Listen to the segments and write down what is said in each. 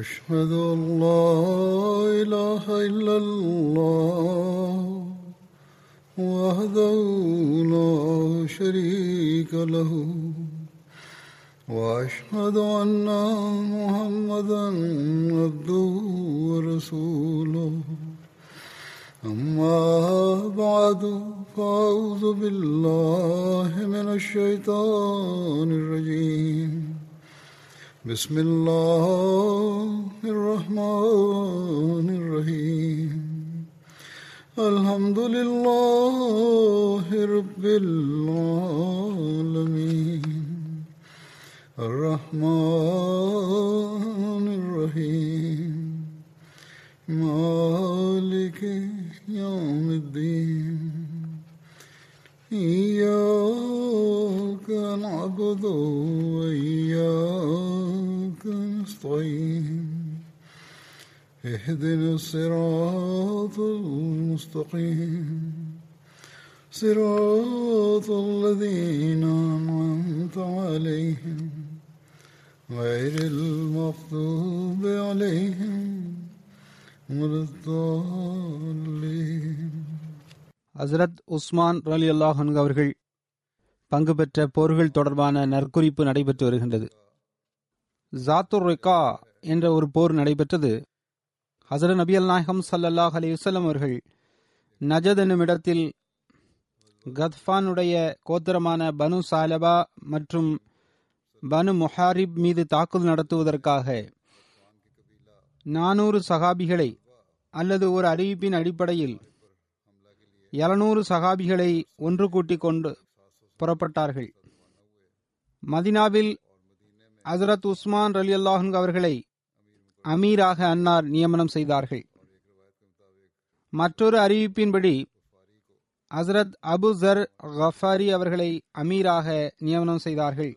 أشهد أن لا إله إلا الله وحده لا شريك له وأشهد أن محمدا عبده ورسوله أما بعد فأعوذ بالله من الشيطان الرجيم بسم الله الرحمن الرحيم الحمد لله رب العالمين الرحمن الرحيم مالك يوم الدين إياك نعبد وإياك نستعين اهدنا الصراط المستقيم صراط الذين أنعمت عليهم غير المغضوب عليهم ولا الضالين. ஹசரத் உஸ்மான் ரலியல்லாஹு அன்ஹு அவர்கள் பங்கு பெற்ற போர்கள் தொடர்பான நற்குறிப்பு நடைபெற்று வருகின்றது. ஜாத்துர் ரிகா என்ற ஒரு போர் நடைபெற்றது. ஹசரத் நபி அல்நாயகம் ஸல்லல்லாஹு அலைஹி வஸல்லம் அவர்கள் நஜத் என்னும் இடத்தில் கத்ஃபானுடைய கோத்திரமான பனு சாலபா மற்றும் பனு முஹாரிப் மீது தாக்குதல் நடத்துவதற்காக 400 சகாபிகளை அல்லது ஒரு அறிவிப்பின் அடிப்படையில் 700 சகாபிகளை ஒன்று கூட்டி கொண்டு புறப்பட்டார்கள். மதினாவில் ஹசரத் உஸ்மான் ரலியல்லாஹு அன்ஹு அவர்களை அமீராக அன்னார் நியமனம் செய்தார்கள். மற்றொரு அறிவிப்பின்படி ஹசரத் அபு ஜர் கஃபாரி அவர்களை அமீராக நியமனம் செய்தார்கள்.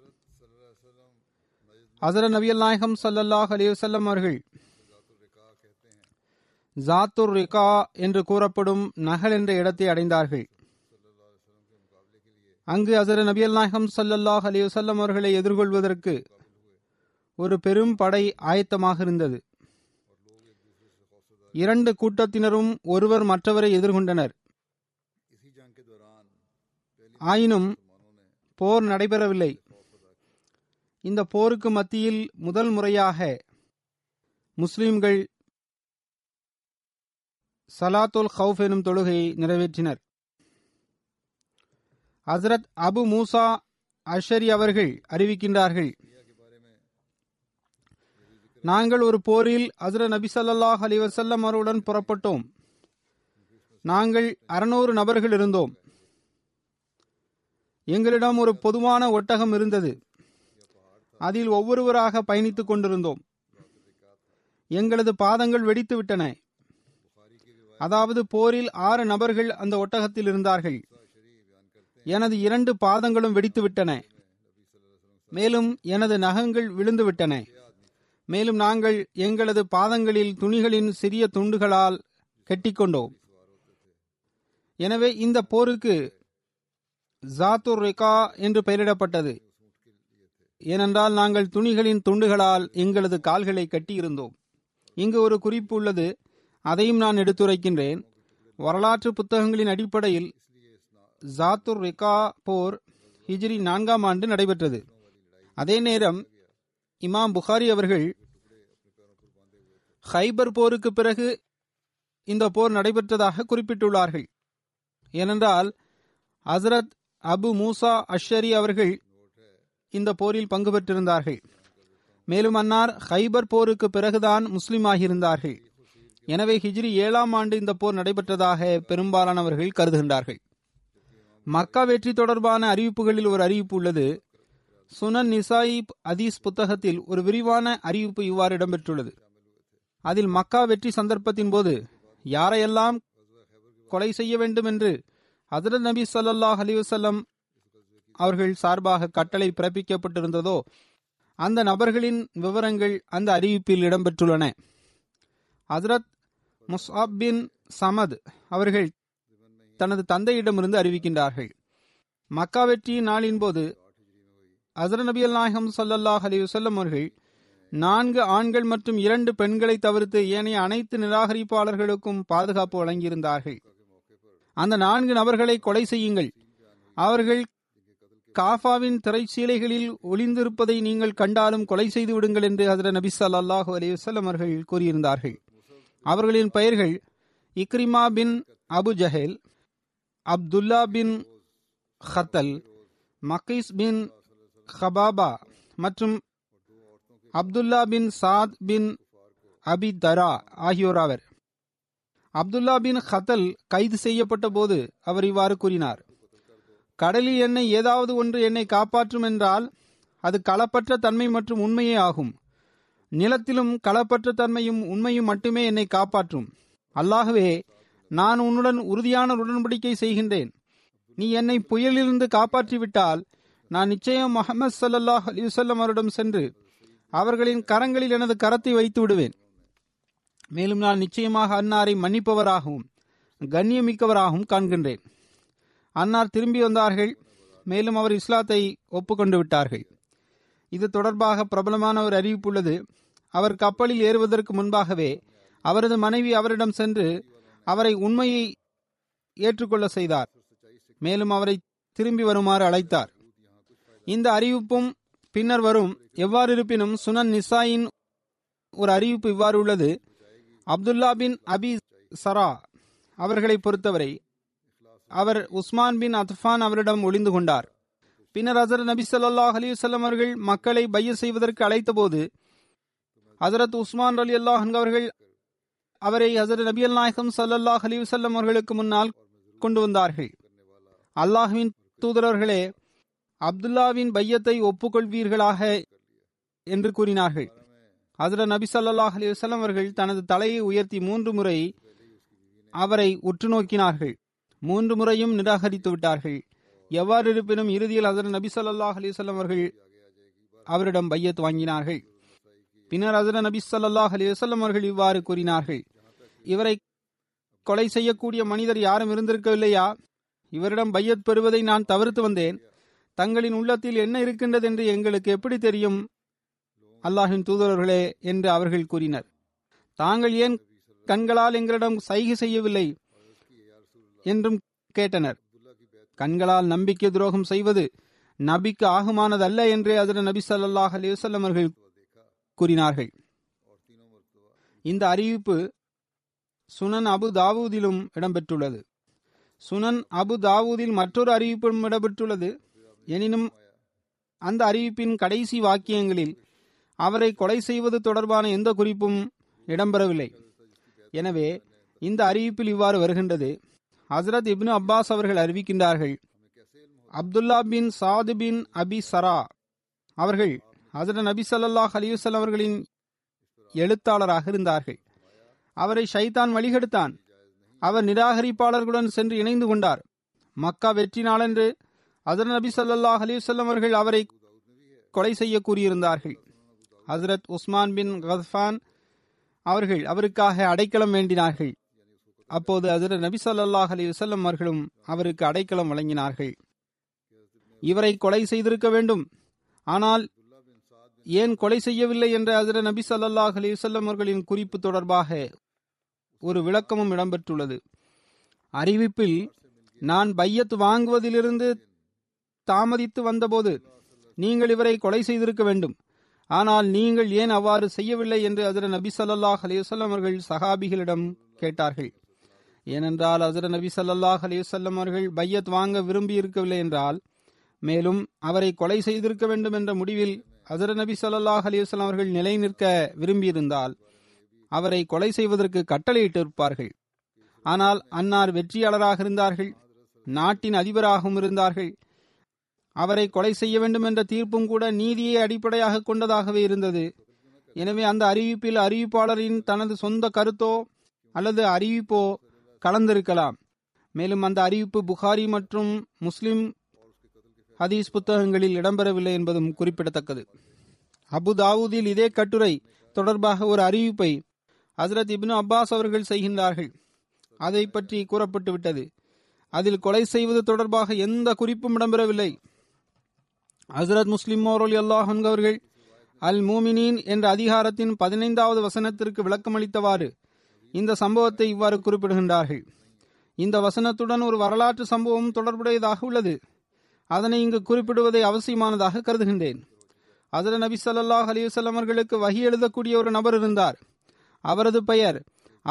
ஹசரத் நபி நாயகம் ஸல்லல்லாஹு அலைஹி வஸல்லம் அவர்கள் ஜாத்துர் ரிகா என்று கூறப்படும் நகல் என்ற இடத்தை அடைந்தார்கள். அங்கு ஹசரத் நபி நாயகம் ஸல்லல்லாஹு அலைஹி வஸல்லம் அவர்களை எதிர்கொள்வதற்கு ஒரு பெரும் படை ஆயத்தமாக இருந்தது. இரண்டு கூட்டத்தினரும் ஒருவர் மற்றவரை எதிர்கொண்டனர். ஆயினும் போர் நடைபெறவில்லை. இந்த போருக்கு மத்தியில் முதல் முறையாக முஸ்லிம்கள் சலாத்துல் ஹவுஃப் எனும் தொழுகையை நிறைவேற்றினர். ஹசரத் அபு மூசா அஷரி அவர்கள் அறிவிக்கின்றார்கள், நாங்கள் ஒரு போரில் ஹசரத் நபி ஸல்லல்லாஹு அலைஹி வஸல்லம் அவர்களுடன் புறப்பட்டோம். நாங்கள் 600 நபர்கள் இருந்தோம். எங்களிடம் ஒரு பொதுவான ஒட்டகம் இருந்தது. அதில் ஒவ்வொருவராக பயணித்துக் கொண்டிருந்தோம். எங்களது பாதங்கள் வெடித்து விட்டன. அதாவது போரில் 6 நபர்கள் அந்த ஒட்டகத்தில் இருந்தார்கள். எனது 2 பாதங்களும் வெடித்து விட்டன. மேலும் எனது நகங்கள் விழுந்து விட்டன. மேலும் நாங்கள் எங்களது பாதங்களில் துணிகளின் சிறிய துண்டுகளால் கட்டிக்கொண்டோம். எனவே இந்த போருக்கு ஜாத்துர் ரிகா என்று பெயரிடப்பட்டது. ஏனென்றால் நாங்கள் துணிகளின் துண்டுகளால் எங்களது கால்களை கட்டியிருந்தோம். இங்கு ஒரு குறிப்பு உள்ளது, அதையும் நான் எடுத்துரைக்கின்றேன். வரலாற்று புத்தகங்களின் அடிப்படையில் ஜாத்துர் ரிகா போர் ஹிஜ்ரி 4ஆம் ஆண்டு நடைபெற்றது. அதே நேரம் இமாம் புகாரி அவர்கள் ஹைபர் போருக்கு பிறகு இந்த போர் நடைபெற்றதாக குறிப்பிட்டுள்ளார்கள். ஏனென்றால் ஹசரத் அபு மூசா அஷரி அவர்கள் இந்த போரில் பங்கு பெற்றிருந்தார்கள். மேலும் அன்னார் ஹைபர் போருக்கு பிறகுதான் முஸ்லிம் ஆகியிருந்தார்கள். எனவே ஹிஜ்ரி 7ஆம் ஆண்டு இந்த போர் நடைபெற்றதாக பெரும்பாலானவர்கள் கருதுகின்றார்கள். மக்கா வெற்றி தொடர்பான அறிவிப்புகளில் ஒரு அறிவிப்பு உள்ளது. சுனன் நிசாயிப் ஹதீஸ் புத்தகத்தில் ஒரு விரிவான அறிவிப்பு இவ்வாறு இடம்பெற்றுள்ளது. அதில் மக்கா வெற்றி சந்தர்ப்பத்தின் போது யாரையெல்லாம் கொலை செய்ய வேண்டும் என்று ஹஜ்ரத் நபி ஸல்லல்லாஹு அலைஹி வஸல்லம் அவர்கள் சார்பாக கட்டளை பிறப்பிக்கப்பட்டிருந்ததோ அந்த நபர்களின் விவரங்கள் அந்த அறிவிப்பில் இடம்பெற்றுள்ளன. ஹஜ்ரத் முஸ்அப் பின் சமத் அவர்கள் தனது தந்தையிடமிருந்து அறிவிக்கின்றார்கள், மக்கா வெற்றி நாளின் போது ஹஜ்ரத் நபி நாயகம் ஸல்லல்லாஹு அலைஹி வஸல்லம் அவர்கள் 4 ஆண்கள் மற்றும் 2 பெண்களை தவிர்த்து ஏனைய அனைத்து நிராகரிப்பாளர்களுக்கும் பாதுகாப்பு வழங்கியிருந்தார்கள். அந்த 4 நபர்களை கொலை செய்யுங்கள். அவர்கள் காஃபாவின் திரைச்சீலைகளில் ஒளிந்திருப்பதை நீங்கள் கண்டாலும் கொலை செய்து விடுங்கள் என்று ஹஜ்ரத் நபி ஸல்லல்லாஹு அலைஹி வஸல்லம் அவர்கள் கூறியிருந்தார்கள். அவர்களின் பெயர்கள் இக்ரிமா பின் அபு ஜஹேல், அப்துல்லா பின் ஹத்தல், மக்கீஸ் பின் ஹபாபா மற்றும் அப்துல்லா பின் சாத் பின் அபி தரா ஆகியோராவர். அப்துல்லா பின் ஹத்தல் கைது செய்யப்பட்ட போது அவர் இவ்வாறு கூறினார்: கடலில் என்னை ஏதாவது ஒன்று என்னை காப்பாற்றும் என்றால் அது களப்பற்ற தன்மை மற்றும் உண்மையே ஆகும். நிலத்திலும் களப்பற்ற தன்மையும் உண்மையும் மட்டுமே என்னை காப்பாற்றும். அல்லாஹ்வே, நான் உன்னுடன் உறுதியான உடன்படிக்கை செய்கின்றேன். நீ என்னை புயலிலிருந்து காப்பாற்றிவிட்டால் நான் நிச்சயம் முஹம்மது ஸல்லல்லாஹு அலைஹி வஸல்லம் அவரிடம் சென்று அவர்களின் கரங்களில் எனது கரத்தை வைத்து விடுவேன். மேலும் நான் நிச்சயமாக அன்னாரை மன்னிப்பவராகவும் கண்ணியமிக்கவராகவும் காண்கின்றேன். அன்னார் திரும்பி வந்தார்கள். மேலும் அவர் இஸ்லாத்தை ஒப்புக்கொண்டு விட்டார்கள். இது தொடர்பாக பிரபலமான ஒரு அறிவிப்பு உள்ளது. அவர் கப்பலில் ஏறுவதற்கு முன்பாகவே அவரது மனைவி அவரிடம் சென்று அவரை உண்மையை ஏற்றுக்கொள்ள செய்தார். மேலும் அவரை திரும்பி வருமாறு அழைத்தார். இந்த அறிவிப்பும் பின்னர் வரும். எவ்வாறு இருப்பினும் சுனன் நிசாயின் ஒரு அறிவிப்பு இவ்வாறு உள்ளது: அப்துல்லா பின் அபி சரா அவர்களை பொறுத்தவரை அவர் உஸ்மான் பின் அத்ஃபான் அவரிடம் ஒளிந்து கொண்டார். பின்னர் ஹஜரத் நபி ஸல்லல்லாஹு அலைஹி வஸல்லம் அவர்கள் மக்களை பைஅ செய்வதற்கு அழைத்த போது ஹஜரத் உஸ்மான் ரலியல்லாஹு அன்ஹு அவர்கள் அவரை ஹஜரத் நபி நாயகம் ஸல்லல்லாஹு அலைஹி வஸல்லம் அவர்களுக்கு முன்னால் கொண்டு வந்தார்கள். அல்லாஹ்வின் தூதரர்களே, அப்துல்லாவின் பையத்தை ஒப்புக்கொள்வீர்களாக என்று கூறினார்கள். ஹஜரத் நபி ஸல்லல்லாஹு அலைஹி வஸல்லம் அவர்கள் தனது தலையை உயர்த்தி 3 முறை அவரை உற்று நோக்கினார்கள். 3 முறையும் நிராகரித்து விட்டார்கள். எவ்வாறு இருப்பினும் இறுதியில் ஹஜரத் நபி ஸல்லல்லாஹு அலைஹி வஸல்லம் அவர்கள் அவரிடம் பையத் வாங்கினார்கள். பின்னர் ஹஜரத் நபி ஸல்லல்லாஹு அலைஹி வஸல்லம் அவர்கள் இவ்வாறு கூறினார்கள்: இவரை கொலை செய்யக்கூடிய மனிதர் யாரும் இருந்திருக்கவில்லையா? இவரிடம் பையத் பெறுவதை நான் தவிர்த்து வந்தேன். தங்களின் உள்ளத்தில் என்ன இருக்கின்றது என்று எங்களுக்கு எப்படி தெரியும் அல்லாஹின் தூதரர்களே என்று அவர்கள் கூறினர். தாங்கள் ஏன் கண்களால் எங்களிடம் சைகை செய்யவில்லை என்றும் கேட்டனர். கண்களால் நம்பிக்கை துரோகம் செய்வது நபிக்கு ஆகுமானதல்ல என்று ஹஜ்ரத் நபி ஸல்லல்லாஹு அலைஹி வஸல்லம் அவர்கள் கூறினார்கள். இந்த அறிவிப்பு சுனன் அபு தாவூதிலும் இடம்பெற்றுள்ளது. சுனன் அபு தாவூதில் மற்றொரு அறிவிப்பும் இடம்பெற்றுள்ளது. எனினும் அந்த அறிவிப்பின் கடைசி வாக்கியங்களில் அவரை கொலை செய்வது தொடர்பான எந்த குறிப்பும் இடம்பெறவில்லை. எனவே இந்த அறிவிப்பில் இவ்வாறு வருகின்றது: ஹசரத் இப்னு அப்பாஸ் அவர்கள் அறிவிக்கின்றார்கள், அப்துல்லா பின் சாது பின் அபி சரா அவர்கள் ஹசரத் நபி ஸல்லல்லாஹு அலைஹி வஸல்லம் அவர்களின் எழுத்தாளராக இருந்தார்கள். அவரை ஷைத்தான் வழிகெடுத்தான். அவர் நிராகரிப்பாளர்களுடன் சென்று இணைந்து கொண்டார். மக்கா வெற்றி நாளன்று ஹசரத் நபி ஸல்லல்லாஹு அலைஹி வஸல்லம் அவர்கள் அவரை கொலை செய்ய கூறியிருந்தார்கள். ஹசரத் உஸ்மான் பின் கஃபான் அவர்கள் அவருக்காக அடைக்கலம் வேண்டினார்கள். அப்போது ஹஜ்ரத் நபி ஸல்லல்லாஹு அலைஹி வஸல்லம் அவர்களும் அவருக்கு அடைக்கலம் வழங்கினார்கள். இவரை கொலை செய்திருக்க வேண்டும், ஆனால் ஏன் கொலை செய்யவில்லை என்ற ஹஜ்ரத் நபி ஸல்லல்லாஹு அலைஹி வஸல்லம் அவர்களின் குறிப்பு தொடர்பாக ஒரு விளக்கமும் இடம்பெற்றுள்ளது. அறிவிப்பில், நான் பையத் வாங்குவதிலிருந்து தாமதித்து வந்தபோது நீங்கள் இவரை கொலை செய்திருக்க வேண்டும், ஆனால் நீங்கள் ஏன் அவ்வாறு செய்யவில்லை என்று ஹஜ்ரத் நபி ஸல்லல்லாஹு அலைஹி வஸல்லம் அவர்கள் சஹாபிகளிடம் கேட்டார்கள். ஏனென்றால் ஹஜ்ரத் நபி ஸல்லல்லாஹு அலைஹி வஸல்லம் அவர்கள் பையத் வாங்க விரும்பி இருக்கவில்லை என்றால், மேலும் அவரை கொலை செய்திருக்க வேண்டும் என்ற முடிவில் ஹஜ்ரத் நபி ஸல்லல்லாஹு அலைஹி வஸல்லம் அவர்கள் நிலை நிற்க விரும்பியிருந்தால் அவரை கொலை செய்வதற்கு கட்டளையிட்டிருப்பார்கள். ஆனால் அன்னார் வெற்றியாளராக இருந்தார்கள், நாட்டின் அதிபராகவும் இருந்தார்கள். அவரை கொலை செய்ய வேண்டும் என்ற தீர்ப்பும் கூட நீதியை அடிப்படையாக கொண்டதாகவே இருந்தது. எனவே அந்த அறிவிப்பில் அறிவிப்பாளரின் தனது சொந்த கருத்தோ அல்லது அறிவிப்போ கலந்திருக்கலாம். மேலும் அந்த அறிவிப்பு புகாரி மற்றும் முஸ்லிம் ஹதீஸ் புத்தகங்களில் இடம்பெறவில்லை என்பதும் குறிப்பிடத்தக்கது. அபு தாவூதில் இதே கட்டுரை தொடர்பாக ஒரு அறிவிப்பை ஹஜ்ரத் இப்னு அப்பாஸ் அவர்கள் செய்கின்றார்கள். அதை பற்றி கூறப்பட்டு விட்டது. அதில் கொலை செய்வது தொடர்பாக எந்த குறிப்பும் இடம்பெறவில்லை. ஹஜ்ரத் முஸ்லிம் ரலியல்லாஹு அன்ஹு அவர்கள் அல் மூமினின் என்ற அதிகாரத்தின் 15வது வசனத்திற்கு விளக்கமளித்தவாறு இந்த சம்பவத்தை இவ்வாறு குறிப்பிடுகின்றார்கள். இந்த வசனத்துடன் ஒரு வரலாற்று சம்பவம் தொடர்புடையதாக உள்ளது. அதனை இங்கு குறிப்பிடுவதை அவசியமானதாக கருதுகின்றேன். ஹஜ்ரத் நபி ஸல்லல்லாஹு அலைஹி வஸல்லம் அவர்களுக்கு வஹி எழுதக்கூடிய ஒரு நபர் இருந்தார். அவரது பெயர்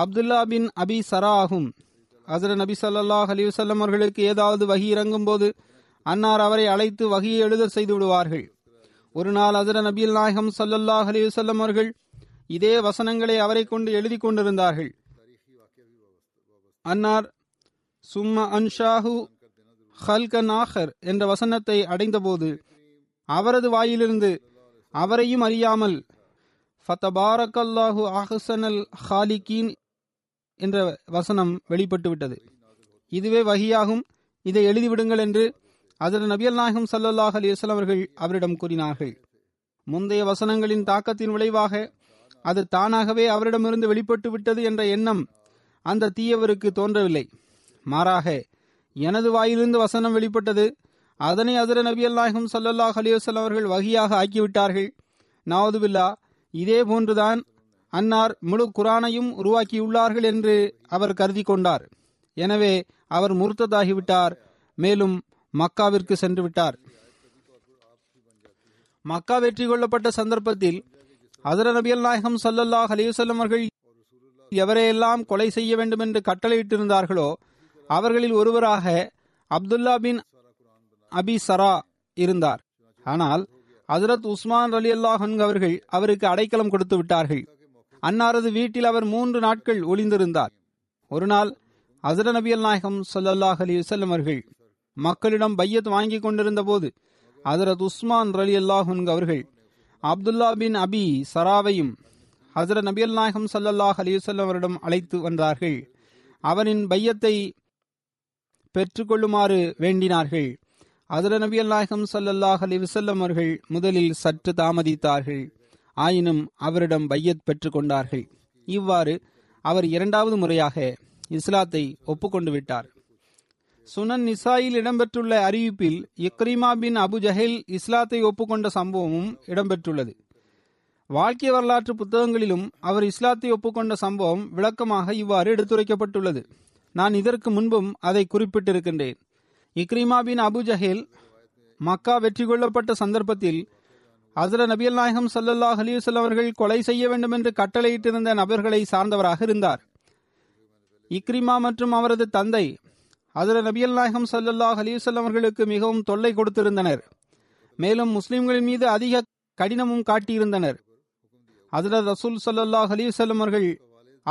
அப்துல்லா பின் அபி சரா ஆகும். ஹஜ்ரத் நபி ஸல்லல்லாஹு அலைஹி வஸல்லம் அவர்களுக்கு ஏதாவது வஹி இறங்கும் போது அன்னார் அவரை அழைத்து வஹியை எழுத செய்து விடுவார்கள். ஒரு நாள் ஹஜ்ரத் நபியல் நாயகம் ஸல்லல்லாஹு அலைஹி வஸல்லம் அவர்கள் இதே வசனங்களை அவரை கொண்டு எழுதி கொண்டிருந்தார்கள். அன்னார் சும்மா அன்ஷாஹு ஹல்கன் ஆஹர் என்ற வசனத்தை அடைந்தபோது அவரது வாயிலிருந்து அவரையும் அறியாமல் ஃபதபாரக்கல்லாஹு அஹ்ஸனல் ஹாலிகீன் என்ற வசனம் வெளிப்பட்டுவிட்டது. இதுவே வஹியாகும், இதை எழுதிவிடுங்கள் என்று ஹஜ்ரத் நபியல் நாயகம் ஸல்லல்லாஹு அலைஹி வஸல்லம் அவர்கள் அவரிடம் கூறினார்கள். முந்தைய வசனங்களின் தாக்கத்தின் விளைவாக அது தானாகவே அவரிடமிருந்து வெளிப்பட்டு விட்டது என்ற எண்ணம் அந்த தீயவருக்கு தோன்றவில்லை. மாறாக எனது வாயிலிருந்து வசனம் வெளிப்பட்டது, அதனை ஹஜ்ரத் நபியல் நாயகம் ஸல்லல்லாஹு அலைஹி வஸல்லம் அவர்கள் வஹியாக ஆக்கிவிட்டார்கள். நஅவுதுபில்லா, இதே போன்றுதான் அன்னார் முழு குரானையும் உருவாக்கியுள்ளார்கள் என்று அவர் கருதி கொண்டார். எனவே அவர் முர்த்ததாகிவிட்டார், மேலும் மக்காவிற்கு சென்று விட்டார். மக்கா வெற்றி கொள்ளப்பட்ட சந்தர்ப்பத்தில் ஹஜ்ரத் நபியல் நாயகம் ஸல்லல்லாஹு அலைஹி வஸல்லம் அவர்கள் எவரையெல்லாம் கொலை செய்ய வேண்டும் என்று கட்டளையிட்டிருந்தார்களோ அவர்களில் ஒருவராக அப்துல்லா பின் அபி சரா இருந்தார். ஆனால் ஹஜ்ரத் உஸ்மான் ரலியல்லாஹு அன்ஹு அவர்கள் அவருக்கு அடைக்கலம் கொடுத்து விட்டார்கள். அன்னாரது வீட்டில் அவர் 3 நாட்கள் ஒளிந்திருந்தார். ஒரு நாள் ஹஜ்ரத் நபியல் நாயகம் ஸல்லல்லாஹு அலைஹி வஸல்லம் அவர்கள் மக்களிடம் பையத் வாங்கி கொண்டிருந்த போது ஹஜ்ரத் உஸ்மான் ரலியல்லாஹு அன்ஹு அவர்கள் அப்துல்லா பின் அபி சராவையும் ஹஜ்ரத் நபியல் நாயகம் ஸல்லல்லாஹு அலைஹி வஸல்லம் அவரிடம் அழைத்து வந்தார்கள். அவரின் பையத்தை பெற்றுக்கொள்ளுமாறு வேண்டினார்கள். ஹஜ்ரத் நபியல் நாயகம் ஸல்லல்லாஹு அலைஹி வஸல்லம் அவர்கள் முதலில் சற்று தாமதித்தார்கள். ஆயினும் அவரிடம் பையத் பெற்றுக் கொண்டார்கள். இவ்வாறு அவர் 2வது முறையாக இஸ்லாத்தை ஒப்புக்கொண்டு விட்டார். சுனன் நிசாயில் இடம்பெற்றுள்ள அறிவிப்பில் இக்ரிமா பின் அபு ஜஹல் இஸ்லாத்தை ஒப்புக்கொண்ட சம்பவமும் இடம்பெற்றுள்ளது. வாழ்க்கை வரலாற்று புத்தகங்களிலும் அவர் இஸ்லாத்தை ஒப்புக்கொண்ட சம்பவம் விளக்கமாக இவ்வாறு எடுத்துரைக்கப்பட்டுள்ளது. நான் இதற்கு முன்பும் அதை குறிப்பிட்டிருக்கின்றேன். இக்ரிமா பின் அபு ஜஹல் மக்கா வெற்றி கொள்ளப்பட்ட சந்தர்ப்பத்தில் ஹஜ்ரத் நபியல் நாயகம் ஸல்லல்லாஹு அலைஹி வஸல்லம் அவர்கள் கொலை செய்ய வேண்டும் என்று கட்டளையிட்டிருந்த நபர்களை சார்ந்தவராக இருந்தார். இக்ரிமா மற்றும் அவரது தந்தை ஹஜ்ரத் நபியல் நாயகம் ஸல்லல்லாஹு அலைஹி வஸல்லம் அவர்களுக்கு மிகவும் தொல்லை கொடுத்திருந்தனர். மேலும் முஸ்லிம்களின் மீது அதிக கடினமும் காட்டியிருந்தனர். ஹஜ்ரத் ரசூல் ஸல்லல்லாஹு அலைஹி வஸல்லம் அவர்கள்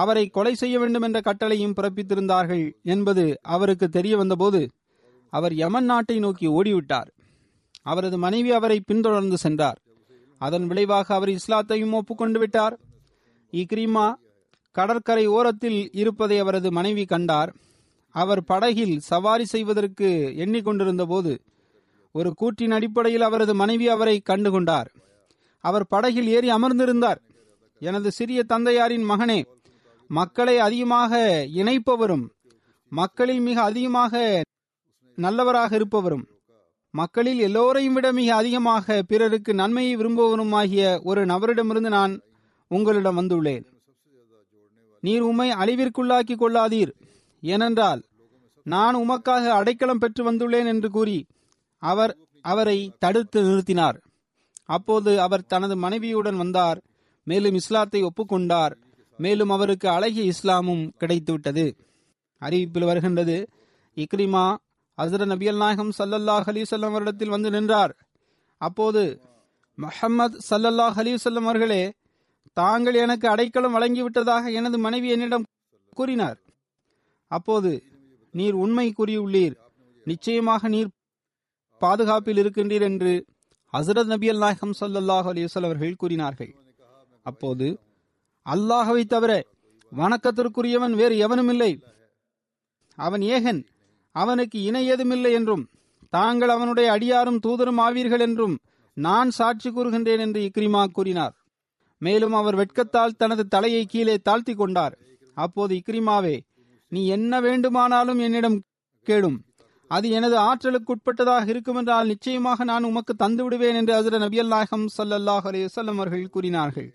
அவரை கொலை செய்ய வேண்டும் என்ற கட்டளையும் பிறப்பித்திருந்தார்கள் என்பது அவருக்கு தெரிய வந்தபோது அவர் யமன் நாட்டை நோக்கி ஓடிவிட்டார். அவரது மனைவி அவரை பின்தொடர்ந்து சென்றார். அதன் விளைவாக அவர் இஸ்லாத்தையும் ஒப்புக்கொண்டு விட்டார். இக்ரிமா கடற்கரை ஓரத்தில் இருப்பதை அவரது மனைவி கண்டார். அவர் படகில் சவாரி செய்வதற்கு எண்ணிக்கொண்டிருந்த போது ஒரு கூற்றின் அடிப்படையில் அவரது மனைவி அவரை கண்டுகொண்டார். அவர் படகில் ஏறி அமர்ந்திருந்தார். எனது சிறிய தந்தையாரின் மகனே, மக்களை அதிகமாக இணைப்பவரும் மக்களில் மிக அதிகமாக நல்லவராக இருப்பவரும் மக்களில் எல்லோரையும் விட மிக அதிகமாக பிறருக்கு நன்மையை விரும்புவருமாகிய ஒரு நபரிடமிருந்து நான் உங்களிடம் வந்துள்ளேன். நீர் உம்மை அழிவிற்குள்ளாக்கி கொள்ளாதீர், ஏனென்றால் நான் உமக்காக அடைக்கலம் பெற்று வந்துள்ளேன் என்று கூறி அவரை தடுத்து நிறுத்தினார். அப்போது அவர் தனது மனைவியுடன் வந்தார், மேலும் இஸ்லாத்தை ஒப்புக்கொண்டார். மேலும் அவருக்கு அழகிய இஸ்லாமும் கிடைத்துவிட்டது. அறிவிப்பில் வருகின்றது, இக்ரிமா ஹஜ்ரத் நபியல் நாயகம் ஸல்லல்லாஹு அலைஹி வஸல்லம் அவரிடத்தில் வந்து நின்றார். அப்போது முஹம்மது ஸல்லல்லாஹு அலைஹி வஸல்லம் அவர்களே, தாங்கள் எனக்கு அடைக்கலம் வழங்கிவிட்டதாக எனது மனைவி என்னிடம் கூறினார். அப்போது நீர் உண்மை கூறியுள்ளீர், நிச்சயமாக நீர் பாதுகாப்பில் இருக்கின்றீர் என்று ஹஜ்ரத் நபியல் நாயகம் ஸல்லல்லாஹு அலைஹி வஸல்லம் அவர்கள் கூறினார்கள். அப்போது அல்லாஹ்வை தவிர வணக்கத்திற்குரியவன் வேறு எவனும் இல்லை, அவன் ஏகன், அவனுக்கு இணை ஏதுமில்லை என்றும் தாங்கள் அவனுடைய அடியாரும் தூதரும் ஆவீர்கள் என்றும் நான் சாட்சி கூறுகின்றேன் என்று இக்ரிமா கூறினார். மேலும் அவர் வெட்கத்தால் தனது தலையை கீழே தாழ்த்தி கொண்டார். அப்போது இக்ரிமாவே, நீ என்ன வேண்டுமானாலும் என்னிடம் கேளும், அது எனது ஆற்றலுக்குட்பட்டதாக இருக்கும் என்றால் நிச்சயமாக நான் உமக்கு தந்துவிடுவேன் என்று ஹஸரத் நபி அல்லாஹம் ஸல்லல்லாஹு அலைஹி வஸல்லம் அவர்கள் கூறினார்கள்.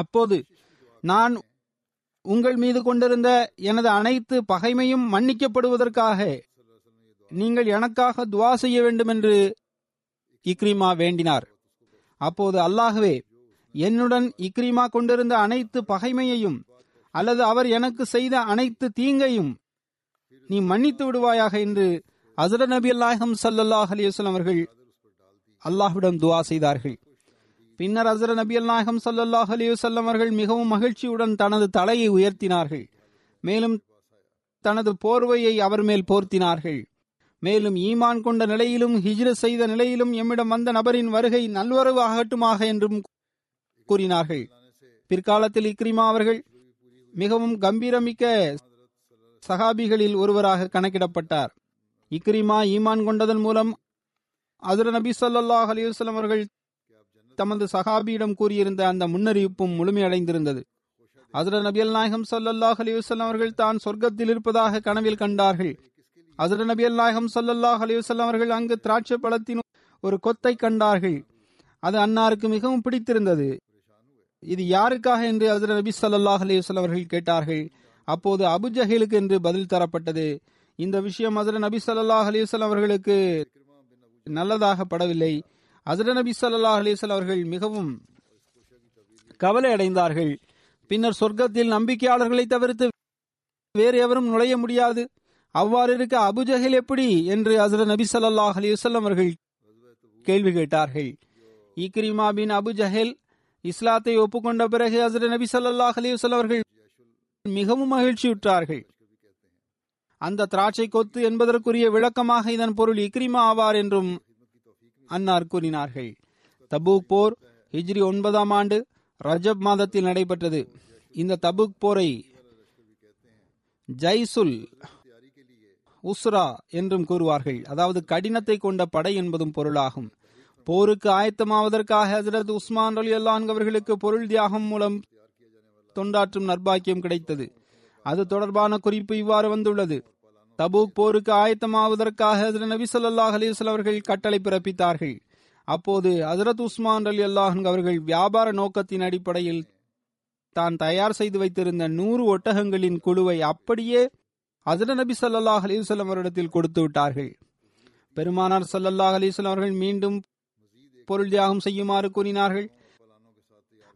அப்போது நான் உங்கள் மீது கொண்டிருந்த எனது அனைத்து பகைமையும் மன்னிக்கப்படுவதற்காக நீங்கள் எனக்காக துவா செய்ய வேண்டும் என்று இக்ரிமா வேண்டினார். அப்போது அல்லாஹ்வே, என்னுடன் இக்ரிமா கொண்டிருந்த அனைத்து பகைமையையும் அல்லது அவர் எனக்கு செய்த அனைத்து தீங்கையும் நீ மன்னித்து விடுவாயாக என்று ஹஸரத் நபி அல்லாஹம் ஸல்லல்லாஹு அலைஹி வஸல்லம் அவர்கள் அல்லாஹ்விடம் துவா செய்தார்கள். பின்னர் ஹஸரத் நபி அல்நாயகம் ஸல்லல்லாஹு அலைஹி வஸல்லம் அவர்கள் மிகவும் மகிழ்ச்சியுடன் தனது தலையை உயர்த்தினார்கள். மேலும் தனது போர்வையை அவர் மேல் போர்த்தினார்கள். மேலும் ஈமான் கொண்ட நிலையிலும் ஹிஜ்ரத் செய்த நிலையிலும் எம்மிடம் வந்த நபரின் வருகை நல்வரவு ஆகட்டுமாக என்றும் கூறினார்கள். பிற்காலத்தில் இக்ரிமா அவர்கள் மிகவும் கம்பீரமிக்க சஹாபிகளில் ஒருவராக கணக்கிடப்பட்டார். இக்ரிமா ஈமான் கொண்டதன் மூலம் ஹஸரத் நபி ஸல்லல்லாஹு அலைஹி வஸல்லம் அவர்கள் தமது சஹாபியிடம் கூறியிருந்த அந்த முன்னறிவிப்பும் முழுமையடைந்திருந்தது. ஹஸரத் நபி நாயகம் ஸல்லல்லாஹு அலைஹி வஸல்லம் அவர்கள் தான் சொர்க்கத்தில் இருப்பதாக கனவில் கண்டார்கள். ஹஸரத் நபி நாயகம் ஸல்லல்லாஹு அலைஹி வஸல்லம் அவர்கள் அங்கு திராட்சை பழத்தின் ஒரு கொத்தை கண்டார்கள். அது அன்னாருக்கு மிகவும் பிடித்திருந்தது. இது யாருக்காக என்று ஹஸரத் நபி ஸல்லல்லாஹு அலைஹி வஸல்லம் அவர்கள் கேட்டார்கள். அப்போது அபு ஜஹீலுக்கு என்று பதில் தரப்பட்டது. இந்த விஷயம் ஹஸரத் நபி ஸல்லல்லாஹு அலைஹி வஸல்லம் அவர்களுக்கு நல்லதாக படவில்லை. ஹஸரத் நபி ஸல்லல்லாஹு அலைஹி வஸல்லம் அவர்கள் மிகவும் கவலை அடைந்தார்கள். பின்னர் சொர்க்கத்தில் நம்பிக்கையாளர்களை தவிர்த்து வேறு எவரும் நுழைய முடியாது, அவ்வாறு இருக்க அபுஜஹில் எப்படி என்று ஹஸரத் நபி ஸல்லல்லாஹு அலைஹி வஸல்லம் அவர்கள் கேள்வி கேட்டார்கள். இக்ரிமா பின் அபு ஜஹில் இஸ்லாத்தை ஒப்புக்கொண்ட பிறகு ஹஸரத் நபி ஸல்லல்லாஹு அலைஹி வஸல்லம் அவர்கள் மிகவும் மகிழ்ச்சியுற்றார்கள். அந்த திராட்சை கொத்து என்பதற்குரிய விளக்கமாக இதன் பொருள் இக்ரிமா ஆவார் என்றும் அன்னார் கூறினார்கள். தபூக் போர் ஹிஜ்ரி 9 ரஜப் மாதத்தில் நடைபெற்றது. இந்த தபூக் போரை ஜைசுல் உஸ்ரா என்றும் கூறுவார்கள், அதாவது கடினத்தை கொண்ட படை என்பதும் பொருளாகும். போருக்கு ஆயத்தமாவதற்காக ஹஜ்ரத் உஸ்மான் ரலியல்லாஹு அன்ஹு அவர்களுக்கு பொருள் தியாகம் மூலம் தொண்டாற்றும் நற்பாக்கியம் கிடைத்தது. அது தொடர்பான குறிப்பு இவ்வாறு வந்துள்ளது. தபூக் போருக்கு ஆயத்தமாவதற்காக ஹஜ்ரத் நபி ஸல்லல்லாஹு அலைஹி வஸல்லம் அவர்கள் கட்டளை பிறப்பித்தார்கள். அப்போது ஹஜ்ரத் உஸ்மான் ரலியல்லாஹு அன்ஹு அவர்கள் வியாபார நோக்கத்தின் அடிப்படையில் தான் தயார் செய்து வைத்திருந்த 100 ஒட்டகங்களின் குழுவை அப்படியே ஹஜ்ரத் நபி ஸல்லல்லாஹு அலைஹி வஸல்லம் அவரிடத்தில் கொடுத்து விட்டார்கள். பெருமானார் ஸல்லல்லாஹு அலைஹி வஸல்லம் அவர்கள் மீண்டும் பொருள் தியாகம் செய்யுமாறு கூறினார்கள்.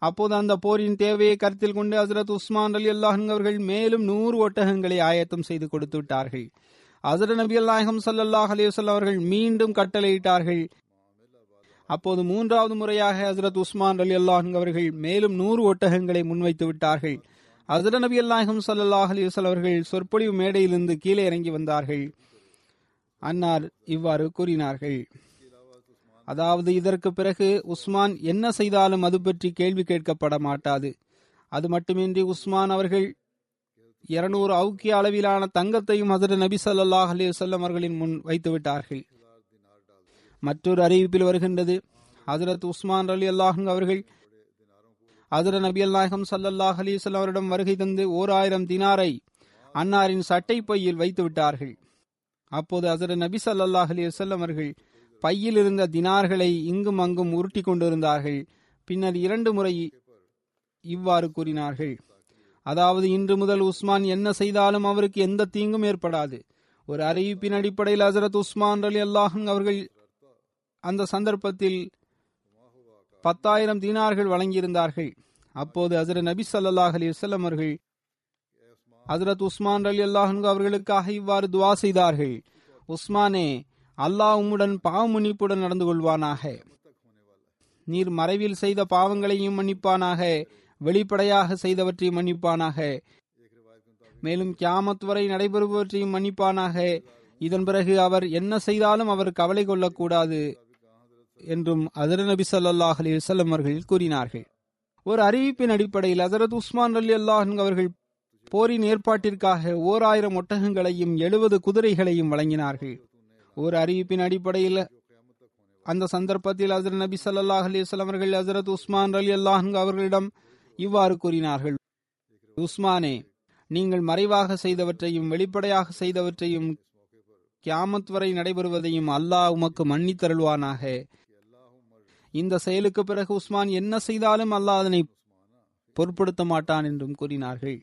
அப்போது அந்த போரின் தேவையை கருத்தில் கொண்டு ஹஸரத் உஸ்மான் ரலியல்லாஹு அன்ஹு அவர்கள் மேலும் 100 ஒட்டகங்களை ஆயத்தம் செய்து கொடுத்து விட்டார்கள். ஹஸரத் நபி நாயகம் ஸல்லல்லாஹு அலைஹி வஸல்லம் அவர்கள் மீண்டும் கட்டளையிட்டார்கள். அப்போது 3வது முறையாக ஹஸரத் உஸ்மான் ரலியல்லாஹு அன்ஹு அவர்கள் மேலும் 100 ஒட்டகங்களை முன்வைத்து விட்டார்கள். ஹஸரத் நபி நாயகம் ஸல்லல்லாஹு அலைஹி வஸல்லம் அவர்கள் சொற்பொழிவு மேடையிலிருந்து கீழே இறங்கி வந்தார்கள். அன்னார் இவ்வாறு கூறினார்கள், அதாவது இதற்கு பிறகு உஸ்மான் என்ன செய்தாலும் அது பற்றி கேள்வி கேட்கப்பட மாட்டாது. அது மட்டுமின்றி உஸ்மான் அவர்கள் 200 அவுக்கிய அளவிலான தங்கத்தையும் ஹஸரத் நபி ஸல்லல்லாஹு அலைஹி வஸல்லம் அவர்களின் முன் வைத்து விட்டார்கள். மற்றொரு அறிவிப்பில் வருகின்றது, ஹஸரத் உஸ்மான் ரலியல்லாஹு அன்ஹு அவர்கள் ஹஸரத் நபி நாயகம் ஸல்லல்லாஹு அலைஹி வஸல்லம் அவரிடம் வருகை தந்து 1000 தினாரை அன்னாரின் சட்டை பையில் வைத்து விட்டார்கள். அப்போது ஹஸரத் நபி ஸல்லல்லாஹு அலைஹி வஸல்லம் அவர்கள் பையில் இருந்த தினார்களை இங்கும் அங்கும் உருட்டி கொண்டிருந்தார்கள். பின்னர் 2 முறை இவ்வாறு கூறினார்கள், அதாவது இன்று முதல் உஸ்மான் என்ன செய்தாலும் அவருக்கு எந்த தீங்கும் ஏற்படாது. ஒரு அறிவிப்பின் அடிப்படையில் ஹஸரத் உஸ்மான் ரலியல்லாஹு அன்ஹு அவர்கள் அந்த சந்தர்ப்பத்தில் 10,000 தினார்கள் வழங்கியிருந்தார்கள். அப்போது ஹஸரத் நபி ஸல்லல்லாஹு அலைஹி வஸல்லம் அவர்கள் ஹஸரத் உஸ்மான் ரலியல்லாஹு அன்ஹு அவர்களுக்காக இவ்வாறு துவா செய்தார்கள், உஸ்மானே, அல்லாஹ் உம்முடன் பாவமன்னிப்புடன் நடந்து கொள்வானாக. நீர் மறைவில் செய்த பாவங்களையும் மன்னிப்பானாக, வெளிப்படையாக செய்தவற்றையும் மன்னிப்பானாக, மேலும் கியாமத் வரை நடைபெறுபவற்றையும் மன்னிப்பானாக. இதன் பிறகு அவர் என்ன செய்தாலும் அவர் கவலை கொள்ளக்கூடாது என்றும் ஹஸரத் நபி ஸல்லல்லாஹு அலைஹி வஸல்லம் அவர்கள் கூறினார்கள். ஒரு அறிவிப்பின் அடிப்படையில் ஹஸரத் உஸ்மான் ரலியல்லாஹு அன்ஹு அவர்கள் போரின் ஏற்பாட்டிற்காக 1000 ஒட்டகங்களையும் 70 குதிரைகளையும் வழங்கினார்கள். ஒரு அறிவிப்பின் அடிப்படையில் அந்த சந்தர்ப்பத்தில் ஹஸரத் நபி ஸல்லல்லாஹு அலைஹி வஸல்லம் அவர்கள் ஹஸரத் உஸ்மான் ரலியல்லாஹு அன்ஹு அவர்களிடம் இவ்வாறு கூறினார்கள், உஸ்மானே, நீங்கள் மறைவாக செய்தவற்றையும் வெளிப்படையாக செய்தவற்றையும் கியாமத் வரை நடைபெறுவதையும் அல்லாஹ் உமக்கு மன்னித்தருள்வானாக. இந்த செயலுக்கு பிறகு உஸ்மான் என்ன செய்தாலும் அல்லாஹ் அதனை பொருட்படுத்த மாட்டான் என்றும் கூறினார்கள்.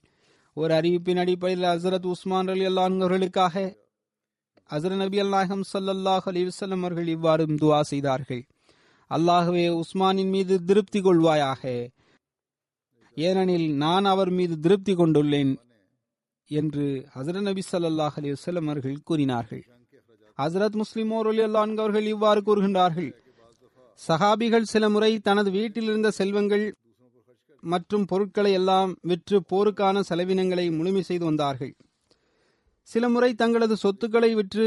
ஒரு அறிவிப்பின் அடிப்படையில் ஹசரத் உஸ்மான் ரலியல்லாஹு அன்ஹு அவர்களுக்காக ஹசரத் நபி நாயகம் ஸல்லல்லாஹு அலைஹி வஸல்லம் அவர்கள் இவ்வாறு துஆ செய்தார்கள்: அல்லாஹ்வே, உஸ்மானின் மீது திருப்தி கொள்வாயாக, ஏனெனில் நான் அவர் மீது திருப்தி கொண்டுள்ளேன் என்று ஹசரத் நபி ஸல்லல்லாஹு அலைஹி வஸல்லம் அவர்கள் கூறினார்கள். ஹசரத் முஸ்லிம் ரலியல்லாஹு அன்ஹு அவர்கள் இவ்வாறு கூறுகின்றார்கள்: சஹாபிகள் சில முறை தனது வீட்டில் இருந்த செல்வங்கள் மற்றும் பொருட்களை எல்லாம் விற்று போருக்கான செலவினங்களை முழுமை செய்து வந்தார்கள். சில முறை தங்களது சொத்துக்களை விற்று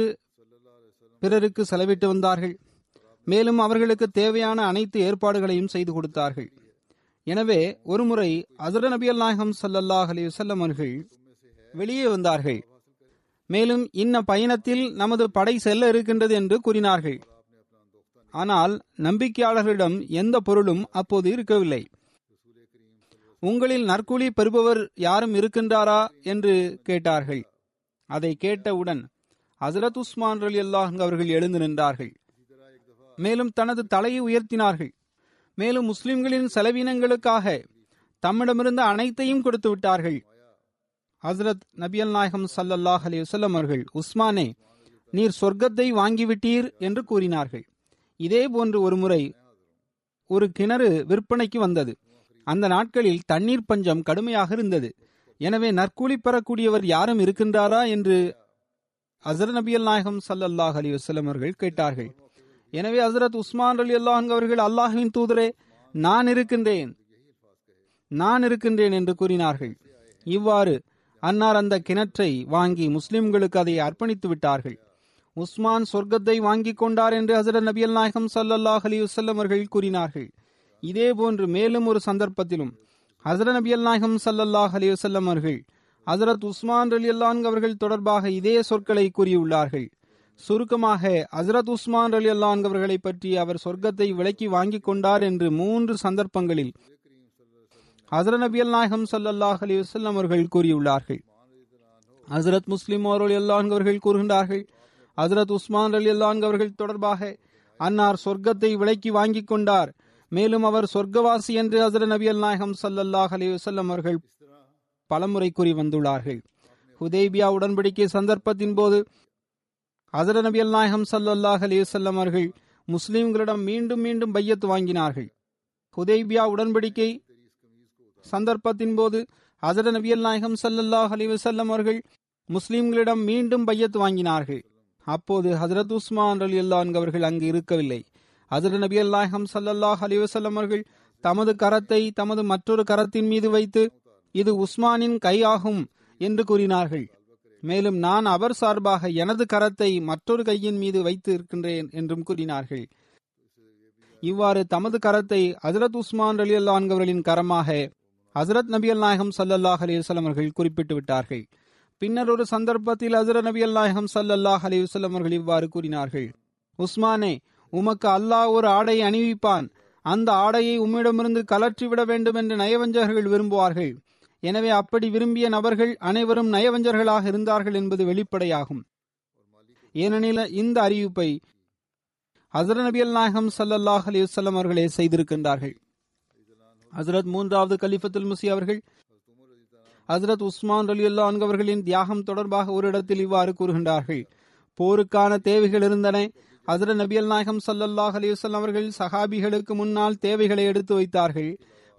பிறருக்கு செலவிட்டு வந்தார்கள். மேலும் அவர்களுக்கு தேவையான அனைத்து ஏற்பாடுகளையும் செய்து கொடுத்தார்கள். எனவே ஒருமுறை ஹஜ்ரத் நபி நாயகம் ஸல்லல்லாஹு அலைஹி வஸல்லம் அவர்கள் வெளியே வந்தார்கள். மேலும் இன்ன பயணத்தில் நமது படை செல்ல இருக்கின்றது என்று கூறினார்கள். ஆனால் நம்பிக்கையாளர்களிடம் எந்த பொருளும் அப்போது இருக்கவில்லை. உங்களில் நற்கூலி பெறுபவர் யாரும் இருக்கின்றாரா என்று கேட்டார்கள். அதை கேட்டவுடன் ஹசரத் உஸ்மான் ரலியல்லாஹு அன்ஹு அவர்கள் எழுந்து நின்றார்கள். மேலும் தனது தலையை உயர்த்தினார்கள். மேலும் முஸ்லிம்களின் செலவினங்களுக்காக தம்மிடமிருந்த அனைத்தையும் கொடுத்து விட்டார்கள். ஹசரத் நபியல் நாயகம் ஸல்லல்லாஹு அலைஹி வஸல்லம் அவர்கள், உஸ்மானே, நீர் சொர்க்கத்தை வாங்கிவிட்டீர் என்று கூறினார்கள். இதே போன்று ஒருமுறை ஒரு கிணறு விற்பனைக்கு வந்தது. அந்த நாட்களில் தண்ணீர் பஞ்சம் கடுமையாக இருந்தது. எனவே நற்கூலி பெறக்கூடியவர் யாரும் இருக்கின்றாரா என்று ஹசரத் நபியல் நாயகம் ஸல்லல்லாஹு அலைஹி வஸல்லம் அவர்கள் கேட்டார்கள். எனவே ஹசரத் உஸ்மான் ரலியல்லாஹு அன்ஹு அவர்கள், அல்லாஹ்வின் தூதரே, நான் இருக்கின்றேன் என்று கூறினார்கள். இவ்வாறு அன்னார் அந்த கிணற்றை வாங்கி முஸ்லிம்களுக்கு அதை அர்ப்பணித்து விட்டார்கள். உஸ்மான் சொர்க்கத்தை வாங்கி கொண்டார் என்று ஹசரத் நபியல் நாயகம் ஸல்லல்லாஹு அலைஹி வஸல்லம் அவர்கள் கூறினார்கள். இதே போன்று மேலும் ஒரு சந்தர்ப்பத்திலும் ஹசரத் நபியல் நாயகம் ஸல்லல்லாஹு அலைஹி வஸல்லம் அவர்கள் ஹசரத் உஸ்மான் ரலியல்லாஹு அன்ஹு அவர்கள் தொடர்பாக இதே சொற்களை கூறியுள்ளார்கள். சுருக்கமாக, ஹசரத் உஸ்மான் ரலியல்லாஹு அன்ஹு அவர்களை பற்றி அவர் சொர்க்கத்தை விலக்கி வாங்கி கொண்டார் என்று 3 சந்தர்ப்பங்களில் ஹசரத் நபியல் நாயகம் ஸல்லல்லாஹு அலைஹி வஸல்லம் அவர்கள் கூறியுள்ளார்கள். ஹசரத் முஸ்லிம் ரலியல்லாஹு அன்ஹு அவர்கள் கூறுகின்றார்கள்: ஹசரத் உஸ்மான் ரலியல்லாஹு அன்ஹு அவர்கள் தொடர்பாக அன்னார் சொர்க்கத்தை விலக்கி வாங்கி கொண்டார். மேலும் அவர் சொர்க்கவாசி என்று ஹசரத் நபியல் நாயகம் ஸல்லல்லாஹு அலைஹி வஸல்லம் அவர்கள் பலமுறை கூறி வந்துள்ளார்கள். ஹுதைபியா உடன்படிக்கை சந்தர்ப்பத்தின் போது ஹசரத் நபியல் நாயகம் ஸல்லல்லாஹு அலைஹி வஸல்லம் அவர்கள் முஸ்லிம்களிடம் மீண்டும் மீண்டும் பையத் வாங்கினார்கள். ஹுதைபியா உடன்படிக்கை சந்தர்ப்பத்தின் போது ஹசரத் நபியல் நாயகம் ஸல்லல்லாஹு அலைஹி வஸல்லம் அவர்கள் முஸ்லிம்களிடம் மீண்டும் பையத் வாங்கினார்கள். அப்போது ஹசரத் உஸ்மான் ரலியல்லாஹு அன்ஹு அவர்கள் அங்கு இருக்கவில்லை. ஹசரத் நபியல் நாயகம் ஸல்லல்லாஹு அலைஹி வஸல்லம் அவர்கள் தமது கரத்தை தமது மற்றொரு கரத்தின் மீது வைத்து, இது உஸ்மானின் கை ஆகும் என்று கூறினார்கள். மேலும் நான் அவர் சார்பாக எனது கரத்தை மற்றொரு கையின் மீது வைத்து இருக்கின்றேன் என்றும் கூறினார்கள். இவ்வாறு தமது கரத்தை ஹசரத் உஸ்மான் ரலியல்லாஹு அன்ஹு அவர்களின் கரமாக ஹசரத் நபியல் நாயகம் ஸல்லல்லாஹு அலைஹி வஸல்லம் அவர்கள் குறிப்பிட்டு விட்டார்கள். பின்னர் ஒரு சந்தர்ப்பத்தில் ஹசரத் நபியல் நாயகம் ஸல்லல்லாஹு அலைஹி வஸல்லம் அவர்கள் இவ்வாறு கூறினார்கள்: உஸ்மானே, உமக்கு அல்லாஹ் ஒரு ஆடை அணிவிப்பான். அந்த ஆடையை உம்மிடமிருந்து கலற்றிவிட வேண்டும் என்று நயவஞ்சகர்கள் விரும்புவார்கள். எனவே அப்படி விரும்பிய நபர்கள் அனைவரும் நயவஞ்சகர்களாக இருந்தார்கள் என்பது வெளிப்படையாகும். ஏனெனில் இந்த அறிவிப்பை ஹசரத் நபியல் நாயகம் ஸல்லல்லாஹு அலைஹி வஸல்லம் அவர்களே செய்திருக்கின்றார்கள். ஹசரத் 3வது கலிஃபத்துல் முஸீ அவர்கள் ஹசரத் உஸ்மான் ரலியல்லாஹு அன்ஹு அவர்களின் தியாகம் தொடர்பாக ஒரு இடத்தில் இவ்வாறு கூறுகின்றார்கள்: போருக்கான தேவைகள் இருந்தன. ஹசரத் நபியல் நாயகம் ஸல்லல்லாஹு அலைஹி வஸல்லம் அவர்கள் சஹாபிகளுக்கு முன்னால் தேவைகளை எடுத்து வைத்தார்கள்.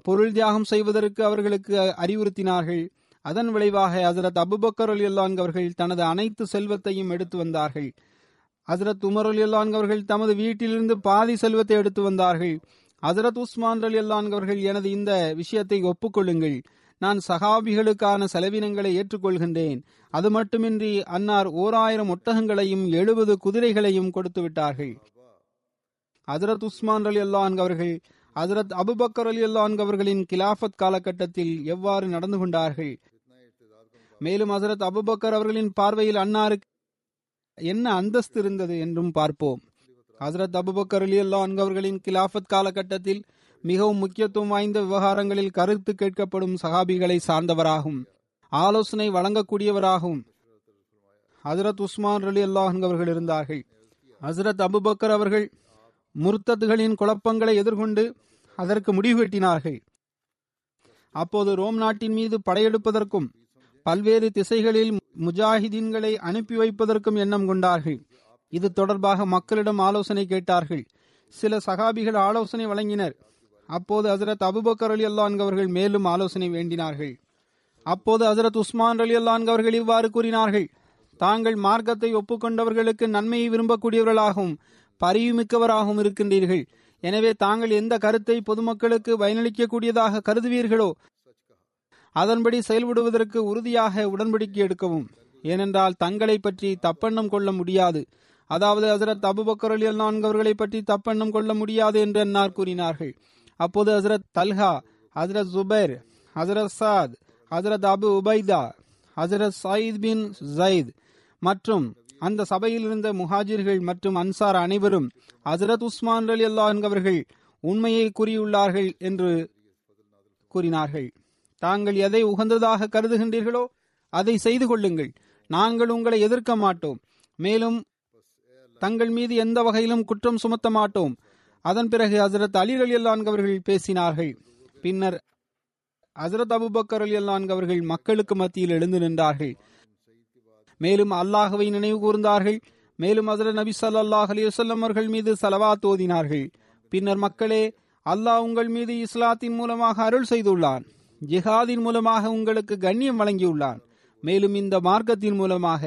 பொருள் தியாகம் செய்வதற்கு அவர்களுக்கு அறிவுறுத்தினார்கள். அதன் விளைவாக ஹசரத் அபூபக்கர் ரலியல்லாஹு அன்ஹு அவர்கள் தனது அனைத்து செல்வத்தையும் எடுத்து வந்தார்கள். ஹசரத் உமர் ரலியல்லாஹு அன்ஹு அவர்கள் தமது வீட்டிலிருந்து பாதி செல்வத்தை எடுத்து வந்தார்கள். ஹசரத் உஸ்மான் ரலியல்லாஹு அன்ஹு அவர்கள், எனது இந்த விஷயத்தை ஒப்புக்கொள்ளுங்கள், நான் சஹாபிகளுக்கான செலவினங்களை ஏற்றுக்கொள்கின்றேன். அது மட்டுமின்றி அன்னார் 1000 ஒட்டகங்களையும் 70 குதிரைகளையும் கொடுத்து விட்டார்கள். ஹசரத் உஸ்மான் ரலியல்லாஹு அன்ஹு அவர்கள் ஹசரத் அபூபக்கர் ரலியல்லாஹு அன்ஹு அவர்களின் கிலாஃபத் காலகட்டத்தில் எவ்வாறு நடந்து கொண்டார்கள், மேலும் ஹசரத் அபூபக்கர் அவர்களின் பார்வையில் அன்னாருக்கு என்ன அந்தஸ்து இருந்தது என்றும் பார்ப்போம். ஹசரத் அபூபக்கர் ரலியல்லாஹு அன்ஹு அவர்களின் கிலாஃபத் காலகட்டத்தில் மிகவும் முக்கியத்துவம் வாய்ந்த விவகாரங்களில் கருத்து கேட்கப்படும் சஹாபிகளை சார்ந்தவராகும், ஆலோசனை வழங்கக்கூடியவராகும். ஹசரத் உஸ்மான் ரலி அல்லாஹ் அவர்கள் இருந்தார்கள். ஹசரத் அபுபக்கர் அவர்கள் முர்தத்களின் குழப்பங்களை எதிர்கொண்டு அதற்கு முடிவு எட்டினார்கள். அப்போது ரோம் நாட்டின் மீது படையெடுப்பதற்கும் பல்வேறு திசைகளில் முஜாஹிதீன்களை அனுப்பி வைப்பதற்கும் எண்ணம் கொண்டார்கள். இது தொடர்பாக மக்களிடம் ஆலோசனை கேட்டார்கள். சில சகாபிகள் ஆலோசனை வழங்கினர். அப்போது ஹசரத் அபுபக்கர் அலி அல்லான் அவர்கள் மேலும் ஆலோசனை வேண்டினார்கள். அப்போது ஹசரத் உஸ்மான் அலி அல்லான் அவர்கள் இவ்வாறு கூறினார்கள், தாங்கள் மார்க்கத்தை ஒப்புக்கொண்டவர்களுக்கு நன்மையை விரும்பக்கூடியவர்களாகவும் பரிவுமிக்கவராகவும் இருக்கின்றீர்கள். எனவே தாங்கள் எந்த கருத்தை பொதுமக்களுக்கு பயனளிக்கக்கூடியதாக கருதுவீர்களோ அதன்படி செயல்படுவதற்கு உறுதியாக உடன்படிக்கை எடுக்கவும். ஏனென்றால் தங்களை பற்றி தப்பெண்ணம் கொள்ள முடியாது, அதாவது ஹசரத் அபுபக்கர் அலி அல்லாஹ் அவர்களை பற்றி தப்பெண்ணம் கொள்ள முடியாது என்று அன்னார் கூறினார்கள். அப்போது ஹசரத் தல்ஹா, ஹசரத் ஜுபைர், ஹசரத் சாத், ஹசரத் அபு உபைதா, ஹசரத் சயீத் பின் ஜயீத் மற்றும் அந்த சபையில் இருந்த முஹாஜிர்கள் மற்றும் அன்சார் அனைவரும் ஹசரத் உஸ்மான் அலி அல்லாஹ் அவர்கள் உண்மையை கூறியுள்ளார்கள் என்று கூறினார்கள். தாங்கள் எதை உகந்ததாக கருதுகின்றீர்களோ அதை செய்து கொள்ளுங்கள், நாங்கள் உங்களை எதிர்க்க மாட்டோம், மேலும் தங்கள் மீது எந்த வகையிலும் குற்றம் சுமத்த மாட்டோம். அதன் பிறகு ஹசரத் அலி ரலியல்லாஹு அன்ஹு அவர்கள் பேசினார்கள். பின்னர் ஹசரத் அபூபக்கர் ரலியல்லாஹு அன்ஹு அவர்கள் மக்களுக்கு மத்தியில் எழுந்து நின்றார்கள், மேலும் அல்லாஹ்வை நினைவு கூர்ந்தார்கள், மேலும் ஹசரத் நபி ஸல்லல்லாஹு அலைஹி வஸல்லம் அவர்கள் மீது ஸலவாத் ஓதினார்கள். பின்னர் மக்களே, அல்லாஹ் உங்கள் மீது இஸ்லாத்தின் மூலமாக அருள் செய்துள்ளான், ஜிஹாதின் மூலமாக உங்களுக்கு கண்ணியம் வழங்கியுள்ளான், மேலும் இந்த மார்க்கத்தின் மூலமாக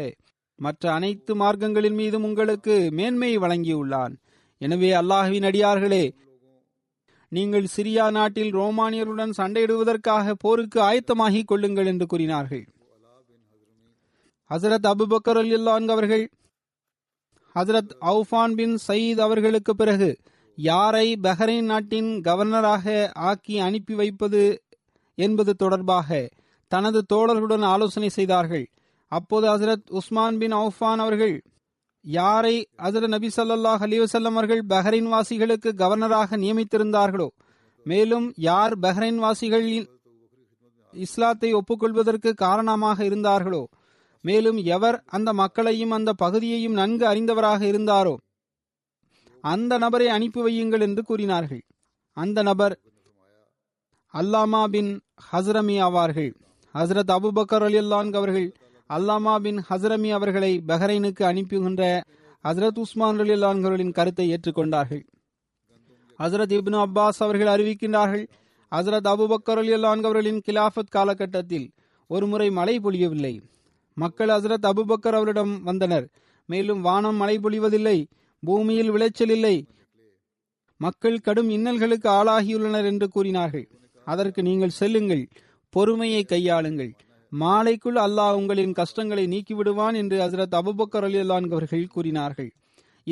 மற்ற அனைத்து மார்க்கங்களின் மீதும் உங்களுக்கு மேன்மையை வழங்கியுள்ளான். எனவே அல்லாஹ்வின் அடியார்களே, நீங்கள் சிரியா நாட்டில் ரோமானியருடன் சண்டையிடுவதற்காக போருக்கு ஆயத்தமாகிக் கொள்ளுங்கள் என்று கூறினார்கள். ஹசரத் அபுபக்கர் அலியுல்லான் அவர்கள் ஹசரத் அவுஃபான் பின் சயீத் அவர்களுக்கு பிறகு யாரை பஹ்ரைன் நாட்டின் கவர்னராக ஆக்கி அனுப்பி வைப்பது என்பது தொடர்பாக தனது தோழர்களுடன் ஆலோசனை செய்தார்கள். அப்போது ஹசரத் உஸ்மான் பின் அவுஃபான் அவர்கள் யாரை ஹசரத் நபி ஸல்லல்லாஹு அலைஹி வஸல்லம் அவர்கள் பஹ்ரைன் வாசிகளுக்கு கவர்னராக நியமித்திருந்தார்களோ, மேலும் யார் பஹ்ரைன் வாசிகள் இஸ்லாத்தை ஒப்புக்கொள்வதற்கு காரணமாக இருந்தார்களோ, மேலும் எவர் அந்த மக்களையும் அந்த பகுதியையும் நன்கு அறிந்தவராக இருந்தாரோ அந்த நபரை அனுப்பி வையுங்கள் என்று கூறினார்கள். அந்த நபர் அல்லாமா பின் ஹஸ்ரமி ஆவார்கள். ஹசரத் அபுபக்கர் ரலியல்லாஹு அன்ஹு அவர்கள் அல்லாமா பின் ஹஸ்ரமி அவர்களை பஹ்ரைனுக்கு அனுப்புகின்ற ஹசரத் உஸ்மான் ரலியல்லாஹு அன்ஹு அவர்களின் கருத்தை ஏற்றுக்கொண்டார்கள். ஹசரத் இப்னு அப்பாஸ் அவர்கள் அறிவிக்கின்றார்கள், ஹசரத் அபுபக்கர் ரலியல்லாஹு அன்ஹு அவர்களின் கிலாஃபத் காலகட்டத்தில் ஒருமுறை மழை பொழியவில்லை. மக்கள் ஹசரத் அபுபக்கர் அவரிடம் வந்தனர். மேலும் வானம் மழை பொழிவதில்லை, பூமியில் விளைச்சல் இல்லை, மக்கள் கடும் இன்னல்களுக்கு ஆளாகியுள்ளனர் என்று கூறினார்கள். அதற்கு நீங்கள் செல்லுங்கள், பொறுமையை கையாளுங்கள், மாலைக்குள் அல்லாஹ் உங்களின் கஷ்டங்களை நீக்கிவிடுவான் என்று ஹசரத் அபுபக்கர் ரலியல்லாஹு அன்ஹு அவர்கள் கூறினார்கள்.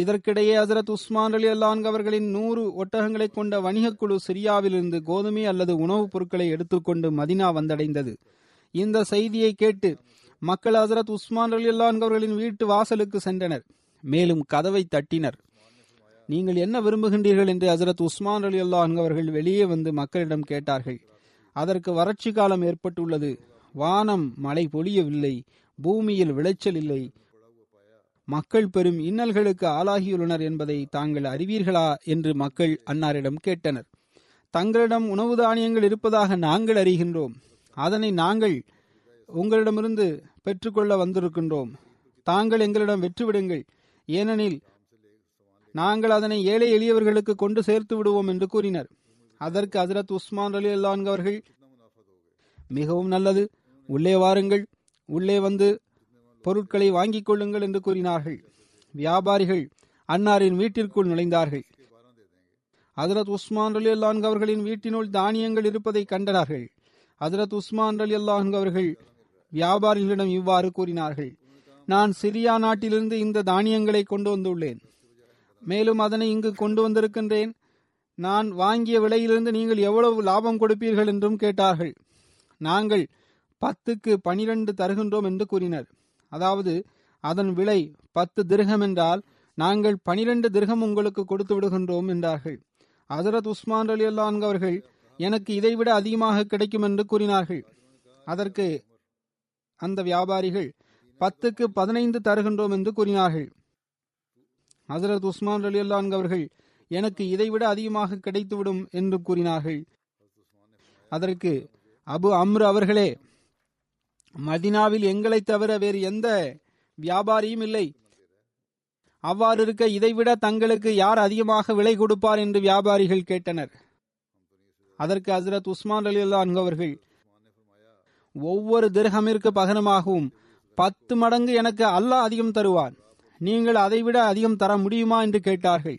இதற்கிடையே ஹசரத் உஸ்மான் ரலியல்லாஹு அன்ஹு அவர்களின் 100 ஒட்டகங்களை கொண்ட வணிகக்குழு சிரியாவிலிருந்து கோதுமை அல்லது உணவுப் பொருட்களை எடுத்துக்கொண்டு மதினா வந்தடைந்தது. இந்த செய்தியை கேட்டு மக்கள் ஹசரத் உஸ்மான் ரலியல்லாஹு அன்ஹு அவர்களின் வீட்டு வாசலுக்கு சென்றனர், மேலும் கதவை தட்டினர். நீங்கள் என்ன விரும்புகின்றீர்கள் என்று ஹசரத் உஸ்மான் ரலியல்லாஹு அன்ஹு அவர்கள் வெளியே வந்து மக்களிடம் கேட்டார்கள். அதற்கு வறட்சி காலம் ஏற்பட்டுள்ளது, வானம் மழை பொழியவில்லை, பூமியில் விளைச்சல் இல்லை, மக்கள் பெரும் இன்னல்களுக்கு ஆளாகியுள்ளனர் என்பதை தாங்கள் அறிவீர்களா என்று மக்கள் அன்னாரிடம் கேட்டனர். தங்களிடம் உணவு தானியங்கள் இருப்பதாக நாங்கள் அறிகின்றோம், அதனை நாங்கள் உங்களிடமிருந்து பெற்றுக்கொள்ள வந்திருக்கின்றோம், தாங்கள் எங்களிடம் வெற்றிவிடுங்கள், ஏனெனில் நாங்கள் அதனை ஏழை எளியவர்களுக்கு கொண்டு சேர்த்து விடுவோம் என்று கூறினர். அதற்கு ஹசரத் உஸ்மான் ரலியல்லாஹு அன்ஹு அவர்கள், மிகவும் நல்லது, உள்ளே வாருங்கள், உள்ளே வந்து பொருட்களை வாங்கிக் கொள்ளுங்கள் என்று கூறினார்கள். வியாபாரிகள் அன்னாரின் வீட்டிற்குள் நுழைந்தார்கள். ஹசரத் உஸ்மான் ரலியல்லாஹு அன்ஹு அவர்களின் வீட்டினுள் தானியங்கள் இருப்பதை கண்டனார்கள். ஹசரத் உஸ்மான் ரலியல்லாஹு அன்ஹு அவர்கள் வியாபாரிகளிடம் இவ்வாறு கூறினார்கள், நான் சிரியா நாட்டிலிருந்து இந்த தானியங்களை கொண்டு வந்துள்ளேன், மேலும் அதனை இங்கு கொண்டு வந்திருக்கின்றேன், நான் வாங்கிய விலையிலிருந்து நீங்கள் எவ்வளவு லாபம் கொடுப்பீர்கள் என்றும் கேட்டார்கள். நாங்கள் 10க்கு 12 தருகின்றோம் என்று கூறினர். அதாவது அதன் விலை 10 திர்ஹம் என்றால் நாங்கள் 12 திர்ஹம் உங்களுக்கு கொடுத்து விடுகின்றோம் என்றார்கள். ஹசரத் உஸ்மான் ரலியல்லாஹு அன்ஹு அவர்கள் எனக்கு இதைவிட அதிகமாக கிடைக்கும் என்று கூறினார்கள். அதற்கு அந்த வியாபாரிகள், 10க்கு 15 தருகின்றோம் என்று கூறினார்கள். ஹசரத் உஸ்மான் ரலியல்லாஹு அன்ஹு அவர்கள், எனக்கு இதைவிட அதிகமாக கிடைத்துவிடும் என்று கூறினார்கள். அதற்கு அபு அம்ரு அவர்களே, மதினாவில் எங்களை தவிர வேறு எந்த வியாபாரியும் இல்லை, அவ்வாறு இருக்க இதைவிட தங்களுக்கு யார் அதிகமாக விலை கொடுப்பார் என்று வியாபாரிகள் கேட்டனர். அதற்கு ஹசரத் உஸ்மான் ரலியல்லாஹு அன்ஹு அவர்கள், ஒவ்வொரு திர்ஹமிற்கு பகரமாகவும் 10 மடங்கு எனக்கு அல்லாஹ் அதிகம் தருவான், நீங்கள் அதைவிட அதிகம் தர முடியுமா என்று கேட்டார்கள்.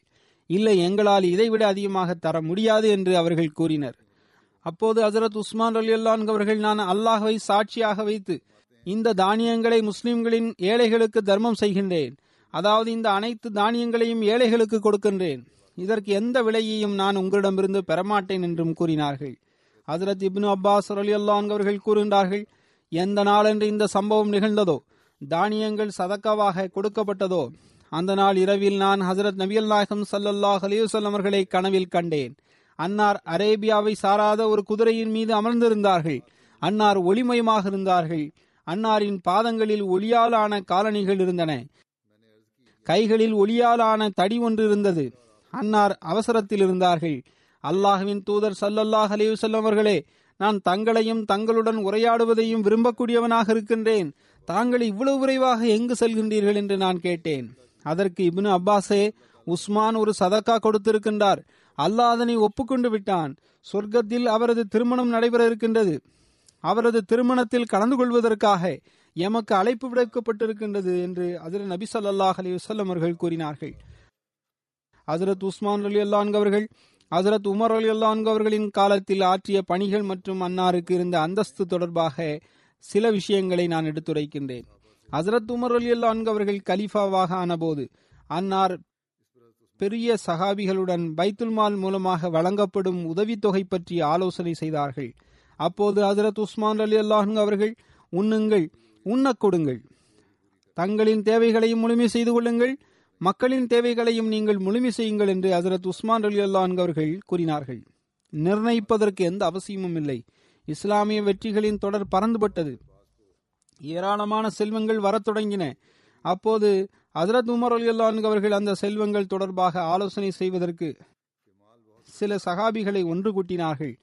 இல்லை, எங்களால் இதைவிட அதிகமாக தர முடியாது என்று அவர்கள் கூறினர். அப்போது ஹசரத் உஸ்மான் ரலியல்லாஹு அன்ஹு அவர்கள், நான் அல்லாஹ்வை சாட்சியாக வைத்து இந்த தானியங்களை முஸ்லிம்களின் ஏழைகளுக்கு தர்மம் செய்கின்றேன், அதாவது இந்த அனைத்து தானியங்களையும் ஏழைகளுக்கு கொடுக்கின்றேன், இதற்கு எந்த விலையையும் நான் உங்களிடமிருந்து பெறமாட்டேன் என்றும் கூறினார்கள். ஹசரத் இப்னு அப்பாஸ் ரலியல்லாஹு அன்ஹு அவர்கள் கூறுகின்றார்கள், எந்த நாளன்று இந்த சம்பவம் நிகழ்ந்ததோ, தானியங்கள் சதக்காவாக கொடுக்கப்பட்டதோ, அந்த நாள் இரவில் நான் ஹசரத் நபிகள் நாயகம் ஸல்லல்லாஹு அலைஹி வஸல்லம் அவர்களை கனவில் கண்டேன். அன்னார் அரேபியாவை சாராத ஒரு குதிரையின் மீது அமர்ந்திருந்தார்கள். அன்னார் ஒளிமயமாக இருந்தார்கள். அன்னாரின் பாதங்களில் ஒளியாலான காலணிகள் இருந்தன. கைகளில் ஒளியாலான தடி ஒன்று இருந்தது. அன்னார் அவசரத்தில் இருந்தார்கள். அல்லாஹ்வின் தூதர் ஸல்லல்லாஹு அலைஹி வஸல்லம் அவர்களே, நான் தங்களையும் தங்களுடன் உரையாடுவதையும் விரும்பக்கூடியவனாக இருக்கின்றேன், தாங்கள் இவ்வளவு விரைவாக எங்கு செல்கின்றீர்கள் என்று நான் கேட்டேன். அதற்கு இப்னு அப்பாஸே, உஸ்மான் ஒரு சதக்கா கொடுத்திருக்கின்றார், அல்லாஹ் அதனை ஒப்புக்கொண்டு விட்டான், சொர்க்கத்தில் அவரது திருமணம் நடைபெற இருக்கின்றது, அவரது திருமணத்தில் கலந்து கொள்வதற்காக எமக்கு அழைப்பு விடுக்கப்பட்டிருக்கின்றது என்று ஹஜ்ரத் நபி ஸல்லல்லாஹு அலைஹி வஸல்லம் அவர்கள் கூறினார்கள். ஹஜ்ரத் உஸ்மான் ரலியல்லாஹு அன்ஹு அவர்கள் ஹஜ்ரத் உமர் ரலியல்லாஹு அன்ஹு அவர்களின் காலத்தில் ஆற்றிய பணிகள் மற்றும் அன்னாருக்கு இருந்த அந்தஸ்து தொடர்பாக சில விஷயங்களை நான் எடுத்துரைக்கின்றேன். ஹஜ்ரத் உமர் ரலியல்லாஹு அன்ஹு அவர்கள் கலீஃபாவாக ஆனபோது அன்னார் பெரிய சஹாபிகளுடன் பைத்துல்மால் மூலமாக வழங்கப்படும் உதவித்தொகை பற்றி ஆலோசனை செய்தார்கள். அப்போது ஹஜ்ரத் உஸ்மான் ரலியல்லாஹு அன்ஹு அவர்கள், உண்ணுங்கள், உண்ணக் கொடுங்கள், தங்களின் தேவைகளையும் முழுமை செய்து கொள்ளுங்கள், மக்களின் தேவைகளையும் நீங்கள் முழுமை செய்யுங்கள் என்று ஹஜ்ரத் உஸ்மான் ரலியல்லாஹு அன்ஹு அவர்கள் கூறினார்கள். நிர்ணயிப்பதற்கு எந்த அவசியமும் இல்லை. இஸ்லாமிய வெற்றிகளின் தொடர் பறந்துபட்டது. ஏராளமான செல்வங்கள் வரத் தொடங்கின. அப்போது ஹஜ்ரத் உமர் ரலியல்லாஹு அன்ஹு அவர்கள் அந்த செல்வங்கள் தொடர்பாக ஆலோசனை செய்வதற்கு சில சஹாபிகளை ஒன்று கூட்டினார்கள்.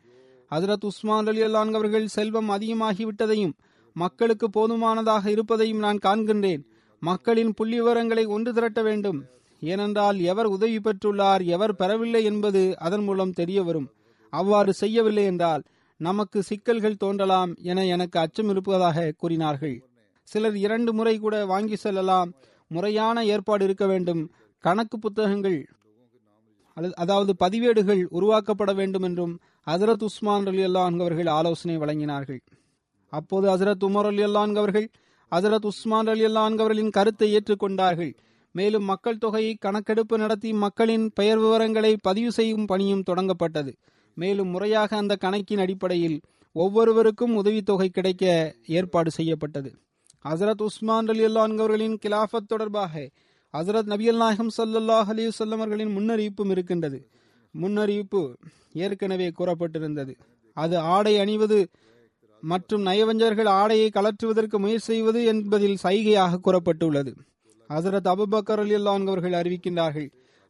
ஹஜ்ரத் உஸ்மான் ரலியல்லாஹு அன்ஹு அவர்கள், செல்வம் அதிகமாகிவிட்டதையும் மக்களுக்கு போதுமானதாக இருப்பதையும் நான் காண்கின்றேன், மக்களின் புள்ளி விவரங்களை ஒன்று திரட்ட வேண்டும், ஏனென்றால் எவர் உதவி பெற்றுள்ளார், எவர் பெறவில்லை என்பது அதன் மூலம் தெரிய வரும். அவ்வாறு செய்யவில்லை என்றால் நமக்கு சிக்கல்கள் தோன்றலாம் என எனக்கு அச்சம் இருப்பதாக கூறினார்கள். சிலர் 2 முறை கூட வாங்கி செல்லலாம், முறையான ஏற்பாடு இருக்க வேண்டும், கணக்கு புத்தகங்கள் அதாவது பதிவேடுகள் உருவாக்கப்பட வேண்டும் என்றும் ஹஜ்ரத் உஸ்மான் ரலியல்லாஹு அன்ஹு அவர்கள் ஆலோசனை வழங்கினார்கள். அப்போது ஹஜ்ரத் உமர் ரலியல்லாஹு அன்ஹு அவர்கள் ஹஜ்ரத் உஸ்மான் ரலியல்லாஹு அன்ஹு அவர்களின் கருத்தை ஏற்றுக்கொண்டார்கள். மேலும் மக்கள் தொகையை கணக்கெடுப்பு நடத்தி மக்களின் பெயர் விவரங்களை பதிவு செய்யும் பணியும் தொடங்கப்பட்டது. மேலும் முறையாக அந்த கணக்கின் அடிப்படையில் ஒவ்வொருவருக்கும் உதவித்தொகை கிடைக்க ஏற்பாடு செய்யப்பட்டது. ஹஜ்ரத் உஸ்மான் ரலியல்லாஹு அன்ஹு அவர்களின் கிலாஃபத் தொடர்பாக ஹஜ்ரத் நபிகள் நாயகம் ஸல்லல்லாஹு அலைஹி வஸல்லம் அவர்களின் முன்னறிவிப்பும் இருக்கின்றது. முன்னறிவிப்பு ஏற்கனவே கூறப்பட்டிருந்தது. அது ஆடை அணிவது மற்றும் நயவஞ்சர்கள் ஆடையை கலற்றுவதற்கு முயற்சி செய்வது என்பதில் சைகையாக கூறப்பட்டுள்ளது. ஹஜ்ரத் அபூபக்கர் ரலியல்லாஹு அன்ஹு அவர்கள் அறிவிக்கின்றார்கள்,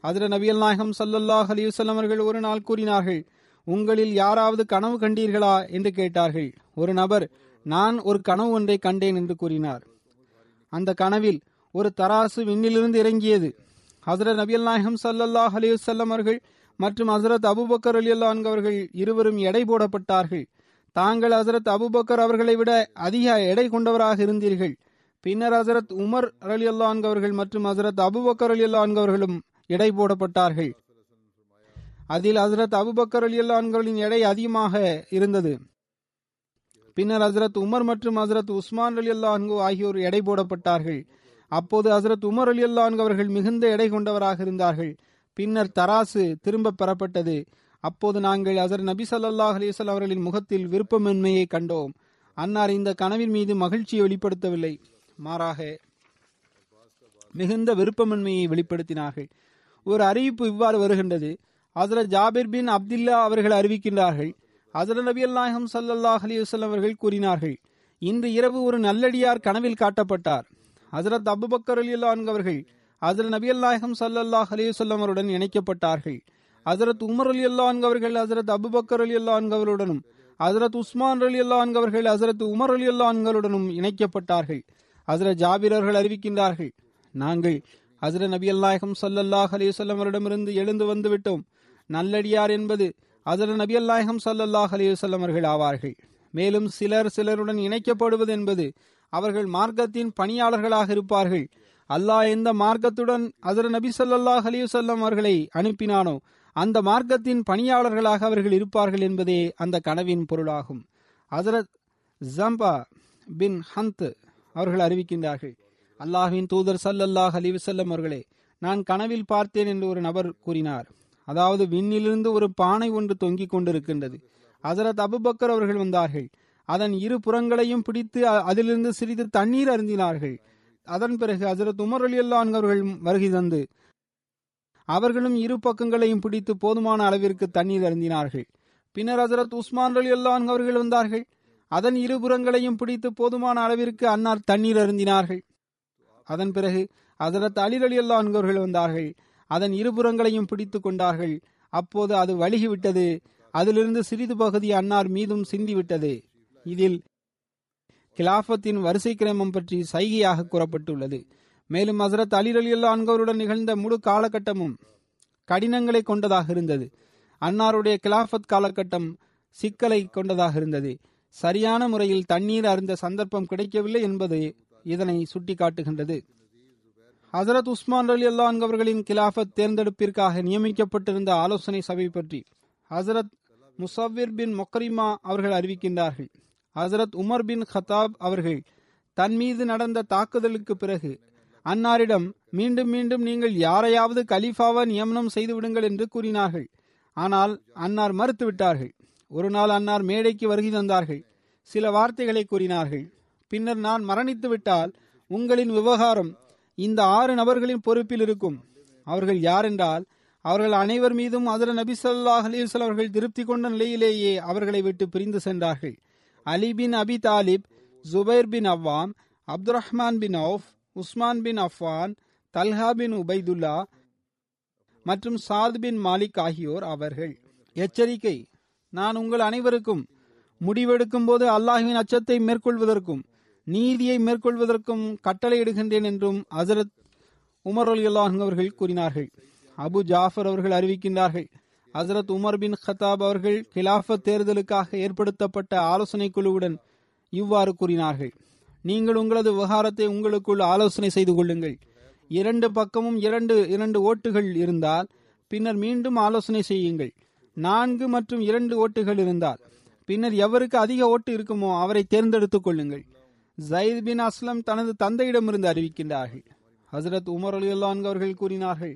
ஹஜ்ரத் நபிகள் நாயகம் ஸல்லல்லாஹு அலைஹி வஸல்லம் அவர்கள் ஒரு நாள் கூறினார்கள், உங்களில் யாராவது கனவு கண்டீர்களா என்று கேட்டார்கள். ஒரு நபர், நான் ஒரு கனவு ஒன்றை கண்டேன் என்று கூறினார். அந்த கனவில் ஒரு தராசு விண்ணிலிருந்து இறங்கியது. ஹஜ்ரத் நபிகள் நாயகம் ஸல்லல்லாஹு அலைஹி வஸல்லம் அவர்கள் மற்றும் ஹஜ்ரத் அபூபக்கர் ரலியல்லாஹு அன்ஹு அவர்கள் இருவரும் எடை போடப்பட்டார்கள். தாங்கள் ஹஜ்ரத் அபூபக்கர் அவர்களை விட அதிக எடை கொண்டவராக இருந்தீர்கள். பின்னர் ஹஜ்ரத் உமர் ரலியல்லாஹு அன்ஹு அவர்கள் மற்றும் ஹஜ்ரத் அபூபக்கர் ரலியல்லாஹு அன்ஹு அவர்களும் எடை போடப்பட்டார்கள். அதில் ஹஜ்ரத் அபூபக்கர் ரலியல்லாஹு அன்ஹு அவர்களின் எடை அதிகமாக இருந்தது. பின்னர் ஹஜ்ரத் உமர் மற்றும் ஹஜ்ரத் உஸ்மான் ரலியல்லாஹு அன்ஹு ஆகியோர் எடை போடப்பட்டார்கள். அப்போது ஹஜ்ரத் உமர் ரலியல்லாஹு அன்ஹு அவர்கள் மிகுந்த எடை கொண்டவராக இருந்தார்கள். பின்னர் தராசு திரும்ப பெறப்பட்டது. அப்போது நாங்கள் ஹஜ்ரத் நபி ஸல்லல்லாஹு அலைஹி வஸல்லம் அவர்களின் முகத்தில் விருப்பமின்மையை கண்டோம். அன்னார் இந்த கனவின் மீது மகிழ்ச்சியை வெளிப்படுத்தவில்லை, மாறாக மிகுந்த விருப்பமின்மையை வெளிப்படுத்தினார்கள். ஒரு அறிவிப்பு இவ்வாறு வருகின்றது. ஹஜ்ரத் ஜாபிர் பின் அப்துல்லா அவர்கள் அறிவிக்கின்றார்கள், ஹஜ்ரத் நபிகள் நாயகம் ஸல்லல்லாஹு அலைஹி வஸல்லம் அவர்கள் கூறினார்கள், இன்று இரவு ஒரு நல்லடியார் கனவில் காட்டப்பட்டார். ஹசரத் அபுபக்கர் ரலியல்லாஹு அவர்கள் ஹசரத் நபியல்லாஹம் ஸல்லல்லாஹு அலைஹி வஸல்லம் அவருடன் இணைக்கப்பட்டார்கள். ஹசரத் உமர் ரலியல்லாஹு அவர்கள் ஹசரத் அபுபக்கர் ரலியல்லாஹு அவர்களுடனும் ஹசரத் உஸ்மான் ரலியல்லாஹு அவர்கள் ஹசரத் உமர் ரலியல்லாஹு அவர்களுடனும் இணைக்கப்பட்டார்கள். ஹசரத் ஜாபிர் அவர்கள் அறிவிக்கின்றார்கள், நாங்கள் ஹசரத் நபியல்லாஹம் ஸல்லல்லாஹு அலைஹி வஸல்லம் அவரிடமிருந்து எழுந்து வந்துவிட்டோம். நல்லடியார் என்பது ஹசரத் நபியல்லாஹம் ஸல்லல்லாஹு அலைஹி வஸல்லம் அவர்கள் ஆவார்கள். மேலும் சிலருடன் இணைக்கப்படுவது என்பது அவர்கள் மார்க்கத்தின் பணியாளர்களாக இருப்பார்கள். அல்லாஹ் எந்த மார்க்கத்துடன் ஹஜ்ரத் நபி ஸல்லல்லாஹு அலைஹி வஸல்லம் அவர்களை அனுப்பினானோ அந்த மார்க்கத்தின் பணியாளர்களாக அவர்கள் இருப்பார்கள் என்பதே அந்த கனவின் பொருளாகும். ஹஜ்ரத் ஜம்பா பின் ஹந்த் அவர்கள் அறிவிக்கின்றார்கள், அல்லாஹ்வின் தூதர் ஸல்லல்லாஹு அலைஹி வஸல்லம் அவர்களே, நான் கனவில் பார்த்தேன் என்று ஒரு நபர் கூறினார். அதாவது விண்ணிலிருந்து ஒரு பானை ஒன்று தொங்கிக் கொண்டிருக்கின்றது. ஹஜ்ரத் அபுபக்கர் அவர்கள் வந்தார்கள். அதன் இரு புறங்களையும் பிடித்து அதிலிருந்து சிறிது தண்ணீர் அருந்தினார்கள். அதன் பிறகு ஹஜ்ரத் உமர் ரலியல்லாஹு அவர்கள் வருகை தந்து அவர்களும் இரு பக்கங்களையும் பிடித்து போதுமான அளவிற்கு தண்ணீர் அருந்தினார்கள். பின்னர் ஹஜ்ரத் உஸ்மான் ரலியல்லாஹு அவர்கள் வந்தார்கள். அதன் இரு புறங்களையும் பிடித்து போதுமான அளவிற்கு அன்னார் தண்ணீர் அருந்தினார்கள். அதன் பிறகு ஹஜ்ரத் அலி ரலியல்லாஹு அவர்கள் வந்தார்கள். அதன் இருபுறங்களையும் பிடித்து கொண்டார்கள். அப்போது அது வழுகிவிட்டது. அதிலிருந்து சிறிது பகுதி அன்னார் மீதும் சிந்திவிட்டது. இதில் கிலாஃபத்தின் வரிசை கிரமம் பற்றி சைகையாக கூறப்பட்டுள்ளது. மேலும் ஹசரத் அலி ரலியல்லாஹு அன்ஹருடன் நிகழ்ந்த முழு காலகட்டமும் கடினங்களை கொண்டதாக இருந்தது. அன்னாருடைய கிலாஃபத் காலகட்டம் சிக்கலை கொண்டதாக இருந்தது. சரியான முறையில் தண்ணீர் அருந்த சந்தர்ப்பம் கிடைக்கவில்லை என்பது இதனை சுட்டிக்காட்டுகின்றது. ஹசரத் உஸ்மான் ரலியல்லாஹு அன்ஹு அவர்களின் கிலாஃபத் தேர்ந்தெடுப்பிற்காக நியமிக்கப்பட்டிருந்த ஆலோசனை சபை பற்றி ஹசரத் முசவ்விர் பின் மொக்கரிமா அவர்கள் அறிவிக்கின்றார்கள், ஹசரத் உமர் பின் ஹத்தாப் அவர்கள் தன் மீது நடந்த தாக்குதலுக்கு பிறகு அன்னாரிடம் மீண்டும் மீண்டும் நீங்கள் யாரையாவது கலீஃபாவை நியமனம் செய்து விடுங்கள் என்று கூறினார்கள். ஆனால் அன்னார் மறுத்துவிட்டார்கள். ஒரு நாள் அன்னார் மேடைக்கு வருகை தந்தார்கள். சில வார்த்தைகளை கூறினார்கள். பின்னர் நான் மரணித்து விட்டால் உங்களின் விவகாரம் இந்த 6 நபர்களின் பொறுப்பில் இருக்கும். அவர்கள் யாரென்றால் அவர்கள் அனைவர் மீதும் ஹஜ்ரத் நபி ஸல்லல்லாஹு அலைஹி வஸல்லம் அவர்கள் திருப்தி கொண்ட நிலையிலேயே அவர்களை விட்டு பிரிந்து சென்றார்கள். Ali bin Abi Talib, Zubair bin Awwam, Abdul Rahman bin Auf, Usman bin Affan, Talha bin Ubaidullah மற்றும் சாத் பின் மாலிக் ஆகியோர் அவர்கள். எச்சரிக்கை, நான் உங்கள் அனைவருக்கும் முடிவெடுக்கும் போது அல்லாஹ்வின் அச்சத்தை மேற்கொள்வதற்கும் நீதியை மேற்கொள்வதற்கும் கட்டளையிடுகின்றேன் என்றும் ஹஜ்ரத் உமர் ரலியல்லாஹு அன்ஹு அவர்கள் கூறினார்கள். அபு ஜாஃபர் அவர்கள் அறிவிக்கின்றார்கள், ஹசரத் உமர் பின் ஹத்தாப் அவர்கள் கிலாஃபத் தேர்தலுக்காக ஏற்படுத்தப்பட்ட ஆலோசனை குழுவுடன் இவ்வாறு கூறினார்கள், நீங்கள் உங்களது விவகாரத்தை உங்களுக்குள் ஆலோசனை செய்து கொள்ளுங்கள். 2 பக்கமும் 2 ஓட்டுகள் இருந்தால் பின்னர் மீண்டும் ஆலோசனை செய்யுங்கள். 4 மற்றும் 2 ஓட்டுகள் இருந்தால் பின்னர் எவருக்கு அதிக ஓட்டு இருக்குமோ அவரை தேர்ந்தெடுத்துக் கொள்ளுங்கள். ஜயத் பின் அஸ்லம் தனது தந்தையிடமிருந்து அறிவிக்கின்றார்கள், ஹசரத் உமர் ரலியல்லாஹு அன்ஹு அவர்கள் கூறினார்கள்,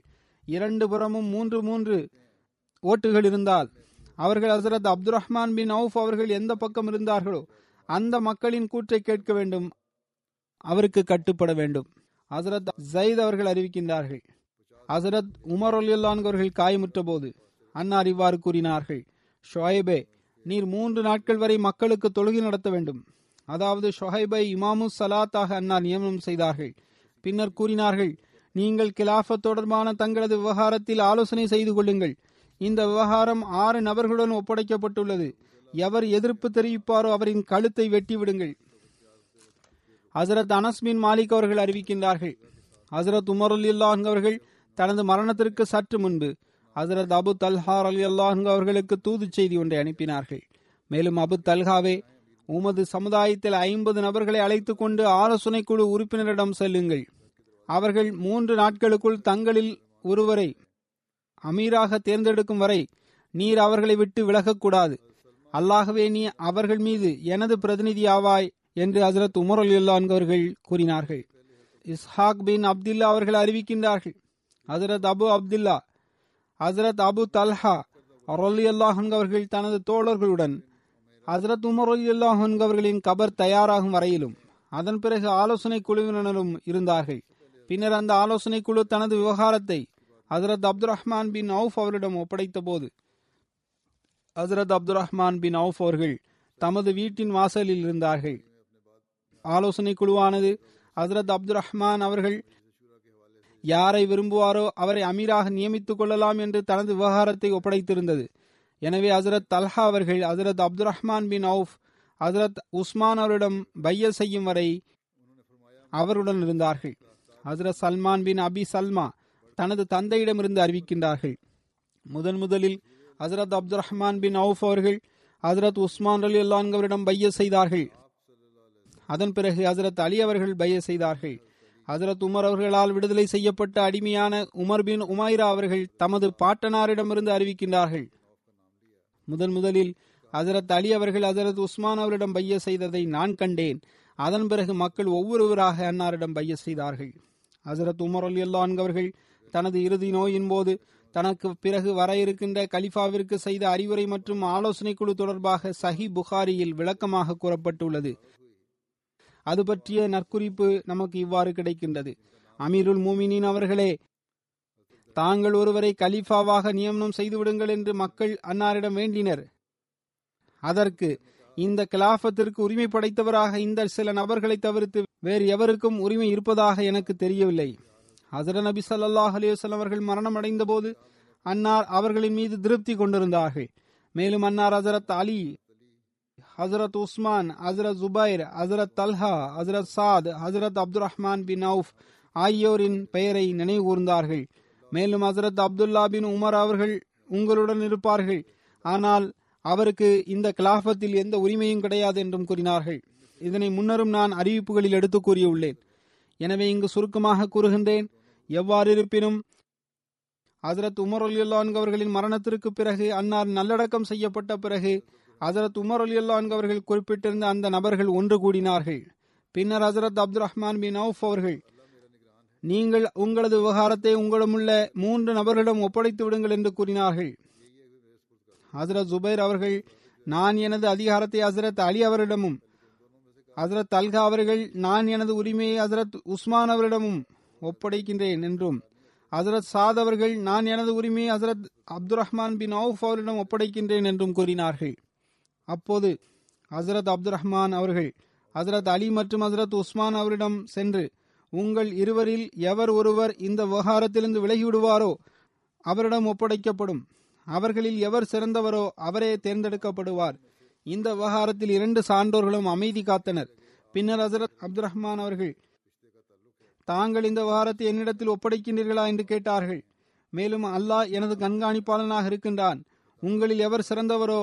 2 புறமும் 3 ஓட்டுகள் இருந்தால் அவர்கள் ஹசரத் அப்துல் ரஹ்மான் பின் அவுஃப் அவர்கள் எந்த பக்கம் இருந்தார்களோ அந்த மக்களின் கூற்றை கேட்க வேண்டும், அவருக்கு கட்டுப்பட வேண்டும். ஹசரத் ஜயத் அவர்கள் அறிவிக்கின்றார்கள், ஹசரத் உமர் ரலியல்லாஹு அன்ஹு அவர்கள் காயமுற்ற போது அன்னார் இவ்வாறு கூறினார்கள், ஷொஹைபே, நீர் 3 நாட்கள் வரை மக்களுக்கு தொழுகை நடத்த வேண்டும். அதாவது ஷொஹைபை இமாமு சலாத்தாக அன்னார் நியமனம் செய்தார்கள். பின்னர் கூறினார்கள், நீங்கள் கிலாஃபத் தொடர்பான தங்களது விவகாரத்தில் ஆலோசனை செய்து கொள்ளுங்கள். இந்த விவகாரம் 6 நபர்களுடன் ஒப்படைக்கப்பட்டுள்ளது. எவர் எதிர்ப்பு தெரிவிப்பாரோ அவரின் கழுத்தை வெட்டி விடுங்கள். ஹசரத் அனஸ் பின் மாலிக் அவர்கள் அறிவிக்கின்றார்கள், ஹசரத் உமர் ரலியல்லாஹு அன்ஹு அவர்கள் தனது மரணத்திற்கு சற்று முன்பு ஹசரத் அபு தல்ஹா ரலியல்லாஹு அன்ஹு அவர்களுக்கு தூது செய்தி ஒன்றை அனுப்பினார்கள். மேலும், அபு தல்ஹாவே, உமது சமுதாயத்தில் 50 நபர்களை அழைத்து கொண்டு ஆலோசனை குழு உறுப்பினரிடம் செல்லுங்கள். அவர்கள் 3 நாட்களுக்குள் தங்களில் ஒருவரை அமீராக தேர்ந்தெடுக்கும் வரை நீர் அவர்களை விட்டு விலகக்கூடாது. அல்லாகவே நீ அவர்கள் மீது எனது பிரதிநிதி ஆவாய் என்று ஹசரத் உமர் ரலியல்லாஹு அன்ஹு அவர்கள் கூறினார்கள். இஸ்ஹாக் பின் அப்துல்லா அவர்கள் அறிவிக்கின்றார்கள், ஹசரத் அபு அப்துல்லா ஹசரத் அபு தல்ஹா ரலியல்லாஹு அன்ஹு அவர்கள் தனது தோழர்களுடன் ஹசரத் உமர் ரலியல்லாஹு அன்ஹு அவர்களின் கபர் தயாராகும் வரையிலும் அதன் பிறகு ஆலோசனை குழுவினரும் இருந்தார்கள். பின்னர் அந்த ஆலோசனை குழு தனது விவகாரத்தை ஹசரத் அப்துல் ரஹ்மான் பின் அவுஃப் அவரிடம் ஒப்படைத்த போது ஹசரத் அப்துல் ரஹ்மான் பின் அவுஃப் அவர்கள் தமது வீட்டின் வாசலில் இருந்தார்கள். ஆலோசனை குழுவானது ஹசரத் அப்துல் ரஹ்மான் அவர்கள் யாரை விரும்புவாரோ அவரை அமீராக நியமித்துக் கொள்ளலாம் என்று தனது விவகாரத்தை ஒப்படைத்திருந்தது. எனவே ஹசரத் தல்ஹா அவர்கள் ஹசரத் அப்துல் ரஹ்மான் பின் அவுஃப் ஹசரத் உஸ்மான் அவரிடம் பைய செய்யும் வரை அவருடன் இருந்தார்கள். ஹசரத் சல்மான் பின் அபி சல்மா தனது தந்தையிடமிருந்து அறிவிக்கின்றார்கள், முதன் முதலில் ஹசரத் அப்துல் ரஹ்மான் பின் அவுஃப் அவர்கள் ஹசரத் உஸ்மான் அலி அல்லான்கவரிடம் பைய செய்தார்கள். அதன் பிறகு ஹசரத் அலி அவர்கள் பைய செய்தார்கள். ஹசரத் உமர் அவர்களால் விடுதலை செய்யப்பட்ட அடிமையான உமர் பின் உமாயிரா அவர்கள் தமது பாட்டனாரிடமிருந்து அறிவிக்கின்றார்கள், முதன் முதலில் ஹசரத் அலி அவர்கள் ஹசரத் உஸ்மான் அவரிடம் பைய செய்ததை நான் கண்டேன். அதன் பிறகு மக்கள் ஒவ்வொருவராக அன்னாரிடம் பைய செய்தார்கள். ஹசரத் உமர் அலி அல்லான்கவர்கள் தனது இறுதி நோயின் போது தனக்கு பிறகு வர இருக்கின்ற கலிஃபாவிற்கு செய்த அறிவுரை மற்றும் ஆலோசனை குழு தொடர்பாக சஹி புகாரியில் விளக்கமாக கூறப்பட்டுள்ளது. அது பற்றிய நற்குறிப்பு நமக்கு இவ்வாறு கிடைக்கின்றது. அமீருல் மூமினின் அவர்களே, தாங்கள் ஒருவரை கலீஃபாவாக நியமனம் செய்துவிடுங்கள் என்று மக்கள் அன்னாரிடம் வேண்டினர். அதற்கு இந்த கிலாஃபத்திற்கு உரிமை படைத்தவராக இந்த சில நபர்களை தவிர்த்து வேறு எவருக்கும் உரிமை இருப்பதாக எனக்கு தெரியவில்லை. ஹசரத் நபி ஸல்லல்லாஹு அலைஹி வஸல்லம் அவர்கள் மரணம் அடைந்த போது அன்னார் அவர்களின் மீது திருப்தி கொண்டிருந்தார்கள். மேலும் அன்னார் ஹசரத் அலி, ஹசரத் உஸ்மான், ஹசரத் ஜுபைர், ஹசரத் தல்ஹா, ஹசரத் சாத், ஹசரத் அப்துல் ரஹ்மான் பின் அவுஃப் ஆகியோரின் பெயரை நினைவு கூர்ந்தார்கள். மேலும் ஹசரத் அப்துல்லா பின் உமர் அவர்கள் உங்களுடன் இருப்பார்கள், ஆனால் அவருக்கு இந்த கிலாஃபத்தில் எந்த உரிமையும் கிடையாது என்றும் கூறினார்கள். இதனை முன்னரும் நான் அறிவிப்புகளில் எடுத்து கூறியுள்ளேன். எனவே இங்கு சுருக்கமாக கூறுகின்றேன். எவ்வாறு இருப்பினும் ஹசரத் உமர் ரலியல்லாஹு அன்ஹு அவர்களின் மரணத்திற்கு பிறகு அன்னார் நல்லடக்கம் செய்யப்பட்ட பிறகு ஹசரத் உமர் ரலியல்லாஹு அன்ஹு அவர்கள் குறிப்பிட்டிருந்த அந்த நபர்கள் ஒன்று கூடினார்கள். பின்னர் ஹசரத் அப்துல் ரஹ்மான் பின் அவுஃப் அவர்கள், நீங்கள் உங்களது விவகாரத்தை உங்களிடமுள்ள 3 நபர்களிடம் ஒப்படைத்து விடுங்கள் என்று கூறினார்கள். ஹசரத் ஜுபைர் அவர்கள், நான் எனது அதிகாரத்தை ஹசரத் அலி அவரிடமும், ஹசரத் தல்கா அவர்கள், நான் எனது உரிமையை ஹசரத் உஸ்மான் அவரிடமும் ஒப்படைக்கின்றேன் என்றும், ஹசரத் சாத் அவர்கள், நான் எனது உரிமையை ஹசரத் அப்துல் ரஹ்மான் பின் அவுஃப் அவரிடம் ஒப்படைக்கின்றேன் என்றும் கூறினார்கள். அப்போது ஹசரத் அப்துல் ரஹ்மான் அவர்கள் ஹசரத் அலி மற்றும் ஹசரத் உஸ்மான் அவரிடம் சென்று, உங்கள் இருவரில் எவர் ஒருவர் இந்த விவகாரத்திலிருந்து விலகிவிடுவாரோ அவரிடம் ஒப்படைக்கப்படும், அவர்களில் எவர் சிறந்தவரோ அவரே தேர்ந்தெடுக்கப்படுவார். இந்த விவகாரத்தில் 2 சான்றோர்களும் அமைதி காத்தனர். பின்னர் ஹசரத் அப்துல் ரஹ்மான் அவர்கள், தாங்கள் இந்த விவகாரத்தை என்னிடத்தில் ஒப்படைக்கின்றீர்களா என்று கேட்டார்கள். மேலும், அல்லாஹ் எனது கண்காணிப்பாளனாக இருக்கின்றான், உங்களில் எவர் சிறந்தவரோ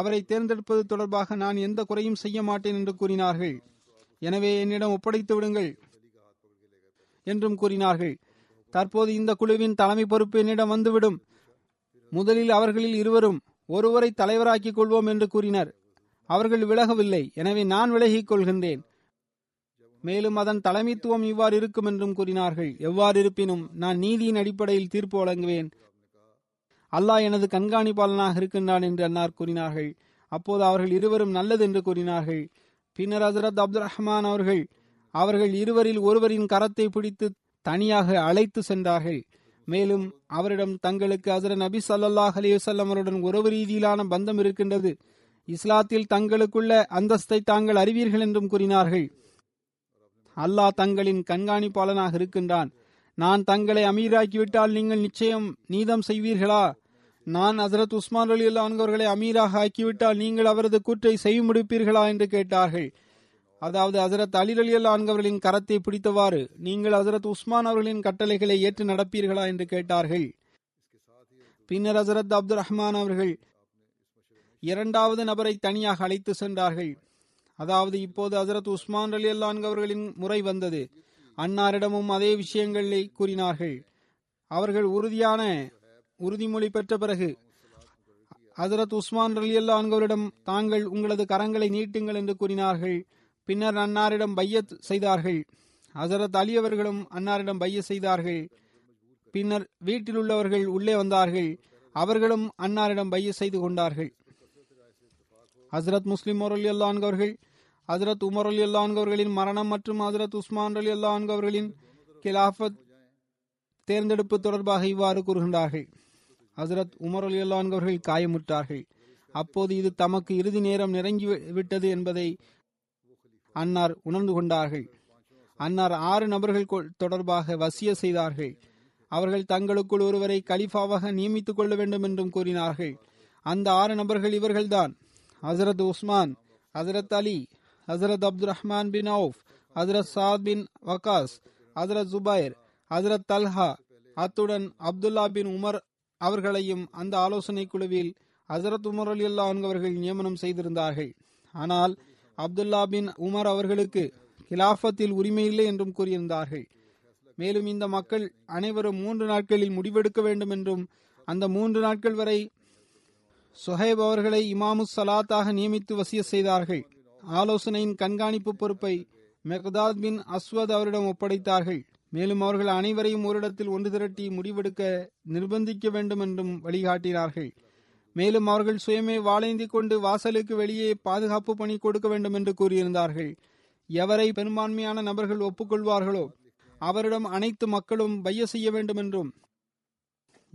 அவரை தேர்ந்தெடுப்பது தொடர்பாக நான் எந்த குறையும் செய்ய மாட்டேன் என்று கூறினார்கள். எனவே என்னிடம் ஒப்படைத்து விடுங்கள் என்றும் கூறினார்கள். தற்போது இந்த குழுவின் தலைமை பொறுப்பு என்னிடம் வந்துவிடும், முதலில் அவர்களில் இருவரும் ஒருவரை தலைவராக்கிக் கொள்வோம் என்று கூறினர். அவர்கள் விலகவில்லை, எனவே நான் விலகிக் கொள்கின்றேன், மேலும் அதன் தலைமைத்துவம் இவ்வாறு இருக்கும் என்றும் கூறினார்கள். எவ்வாறு இருப்பினும் நான் நீதியின் அடிப்படையில் தீர்ப்பு வழங்குவேன், அல்லாஹ் எனது கண்காணிப்பாளனாக இருக்கின்றான் என்று அன்னார் கூறினார்கள். அப்போது அவர்கள் இருவரும் நல்லது என்று கூறினார்கள். பின்னர் ஹசரத் அப்துல் ரஹ்மான் அவர்கள் அவர்கள் இருவரில் ஒருவரின் கரத்தை பிடித்து தனியாக அழைத்து சென்றார்கள். மேலும் அவரிடம், தங்களுக்கு ஹசரத் நபி ஸல்லல்லாஹு அலைஹி வஸல்லம் அவருடன் உறவு ரீதியிலான பந்தம் இருக்கின்றது, இஸ்லாத்தில் தங்களுக்குள்ள அந்தஸ்தை தாங்கள் அறிவீர்கள் என்றும் கூறினார்கள். அல்லாஹ் தங்களின் கண்காணிப்பாளனாக இருக்கின்றான், நான் தங்களை அமீராக்கிவிட்டால் நீங்கள் நிச்சயம் நீதம் செய்வீர்களா? நான் ஹசரத் உஸ்மான் ரலியல்லாஹு அன்ஹு அவர்களை அமீராக ஆக்கிவிட்டால் நீங்கள் அவரது கூற்றை செய்ய முடிப்பீர்களா என்று கேட்டார்கள். அதாவது, ஹசரத் அலி ரலியல்லாஹு அன்ஹு அவர்களின் கரத்தை பிடித்தவாறு, நீங்கள் ஹசரத் உஸ்மான் அவர்களின் கட்டளைகளை ஏற்று நடப்பீர்களா என்று கேட்டார்கள். பின்னர் ஹசரத் அப்துல் ரஹ்மான் அவர்கள் 2வது நபரை தனியாக அழைத்து சென்றார்கள். அதாவது, இப்போது ஹசரத் உஸ்மான் ரலியல்லாஹு அன்ஹு அவர்களின் முறை வந்தது. அன்னாரிடமும் அதே விஷயங்களை கூறினார்கள். அவர்கள் உறுதிமொழி பெற்ற பிறகு ஹசரத் உஸ்மான் ரலியல்லாஹு அன்ஹு அவரிடம், தாங்கள் உங்களது கரங்களை நீட்டுங்கள் என்று கூறினார்கள். பின்னர் அன்னாரிடம் பையத் செய்தார்கள். ஹசரத் அலி அவர்களும் அன்னாரிடம் பையத் செய்தார்கள். பின்னர் வீட்டில் உள்ளவர்கள் உள்ளே வந்தார்கள். அவர்களும் அன்னாரிடம் பையத் செய்து கொண்டார்கள். ஹசரத் முஸ்லிம் ரலியல்லாஹு அன்ஹு அவர்கள் ஹசரத் உமர் ரலியல்லாஹு அன்ஹு அவர்களின் மரணம் மற்றும் ஹசரத் உஸ்மான் ரலியல்லாஹு அன்ஹு அவர்களின் கிலாஃபத் தேர்ந்தெடுப்பு தொடர்பாக இவ்வாறு கூறுகின்றார்கள். ஹசரத் உமர் ரலியல்லாஹு அன்ஹு அவர்கள் காயமுற்றார்கள். அப்போது இது தமக்கு இறுதி நேரம் நெருங்கிவிட்டது என்பதை அன்னார் உணர்ந்து கொண்டார்கள். அன்னார் 6 நபர்கள் தொடர்பாக வசிய செய்தார்கள். அவர்கள் தங்களுக்குள் ஒருவரை கலிஃபாவாக நியமித்துக் கொள்ள வேண்டும் என்றும் கூறினார்கள். அந்த 6 நபர்கள் இவர்கள்தான் ஹசரத் உஸ்மான், ஹசரத் அலி, ஹசரத் அப்துல் ரஹ்மான் பின் அவுஃப், ஹசரத் சாத் பின் வக்காஸ், ஹசரத் ஜுபைர், ஹசரத் தல்ஹா. அத்துடன் அப்துல்லா பின் உமர் அவர்களையும் அந்த ஆலோசனை குழுவில் ஹசரத் உமர் ரலியல்லாஹு அன்ஹு அவர்கள் நியமனம் செய்திருந்தார்கள். ஆனால் அப்துல்லா பின் உமர் அவர்களுக்கு கிலாஃபத்தில் உரிமை இல்லை என்றும் கூறியிருந்தார்கள். மேலும் இந்த மக்கள் அனைவரும் 3 நாட்களில் முடிவெடுக்க வேண்டும் என்றும் அந்த 3 நாட்கள் வரை சுஹைப் அவர்களை இமாமு சலாத்தாக நியமித்து வசிய செய்தார்கள். ஆலோசனையின் கண்காணிப்பு பொறுப்பை மெக்தாத் பின் அஸ்வத் அவரிடம் ஒப்படைத்தார்கள். மேலும் அவர்கள் அனைவரையும் ஓரிடத்தில் ஒன்று திரட்டி முடிவெடுக்க நிர்பந்திக்க வேண்டும் என்றும் வழிகாட்டினார்கள். மேலும் அவர்கள் சுயமே வாளைந்தி கொண்டு வாசலுக்கு வெளியே பாதுகாப்பு பணி கொடுக்க வேண்டும் என்று கூறியிருந்தார்கள். எவரை பெரும்பான்மையான நபர்கள் ஒப்புக்கொள்வார்களோ அவரிடம் அனைத்து மக்களும் பைய செய்ய வேண்டும் என்றும்,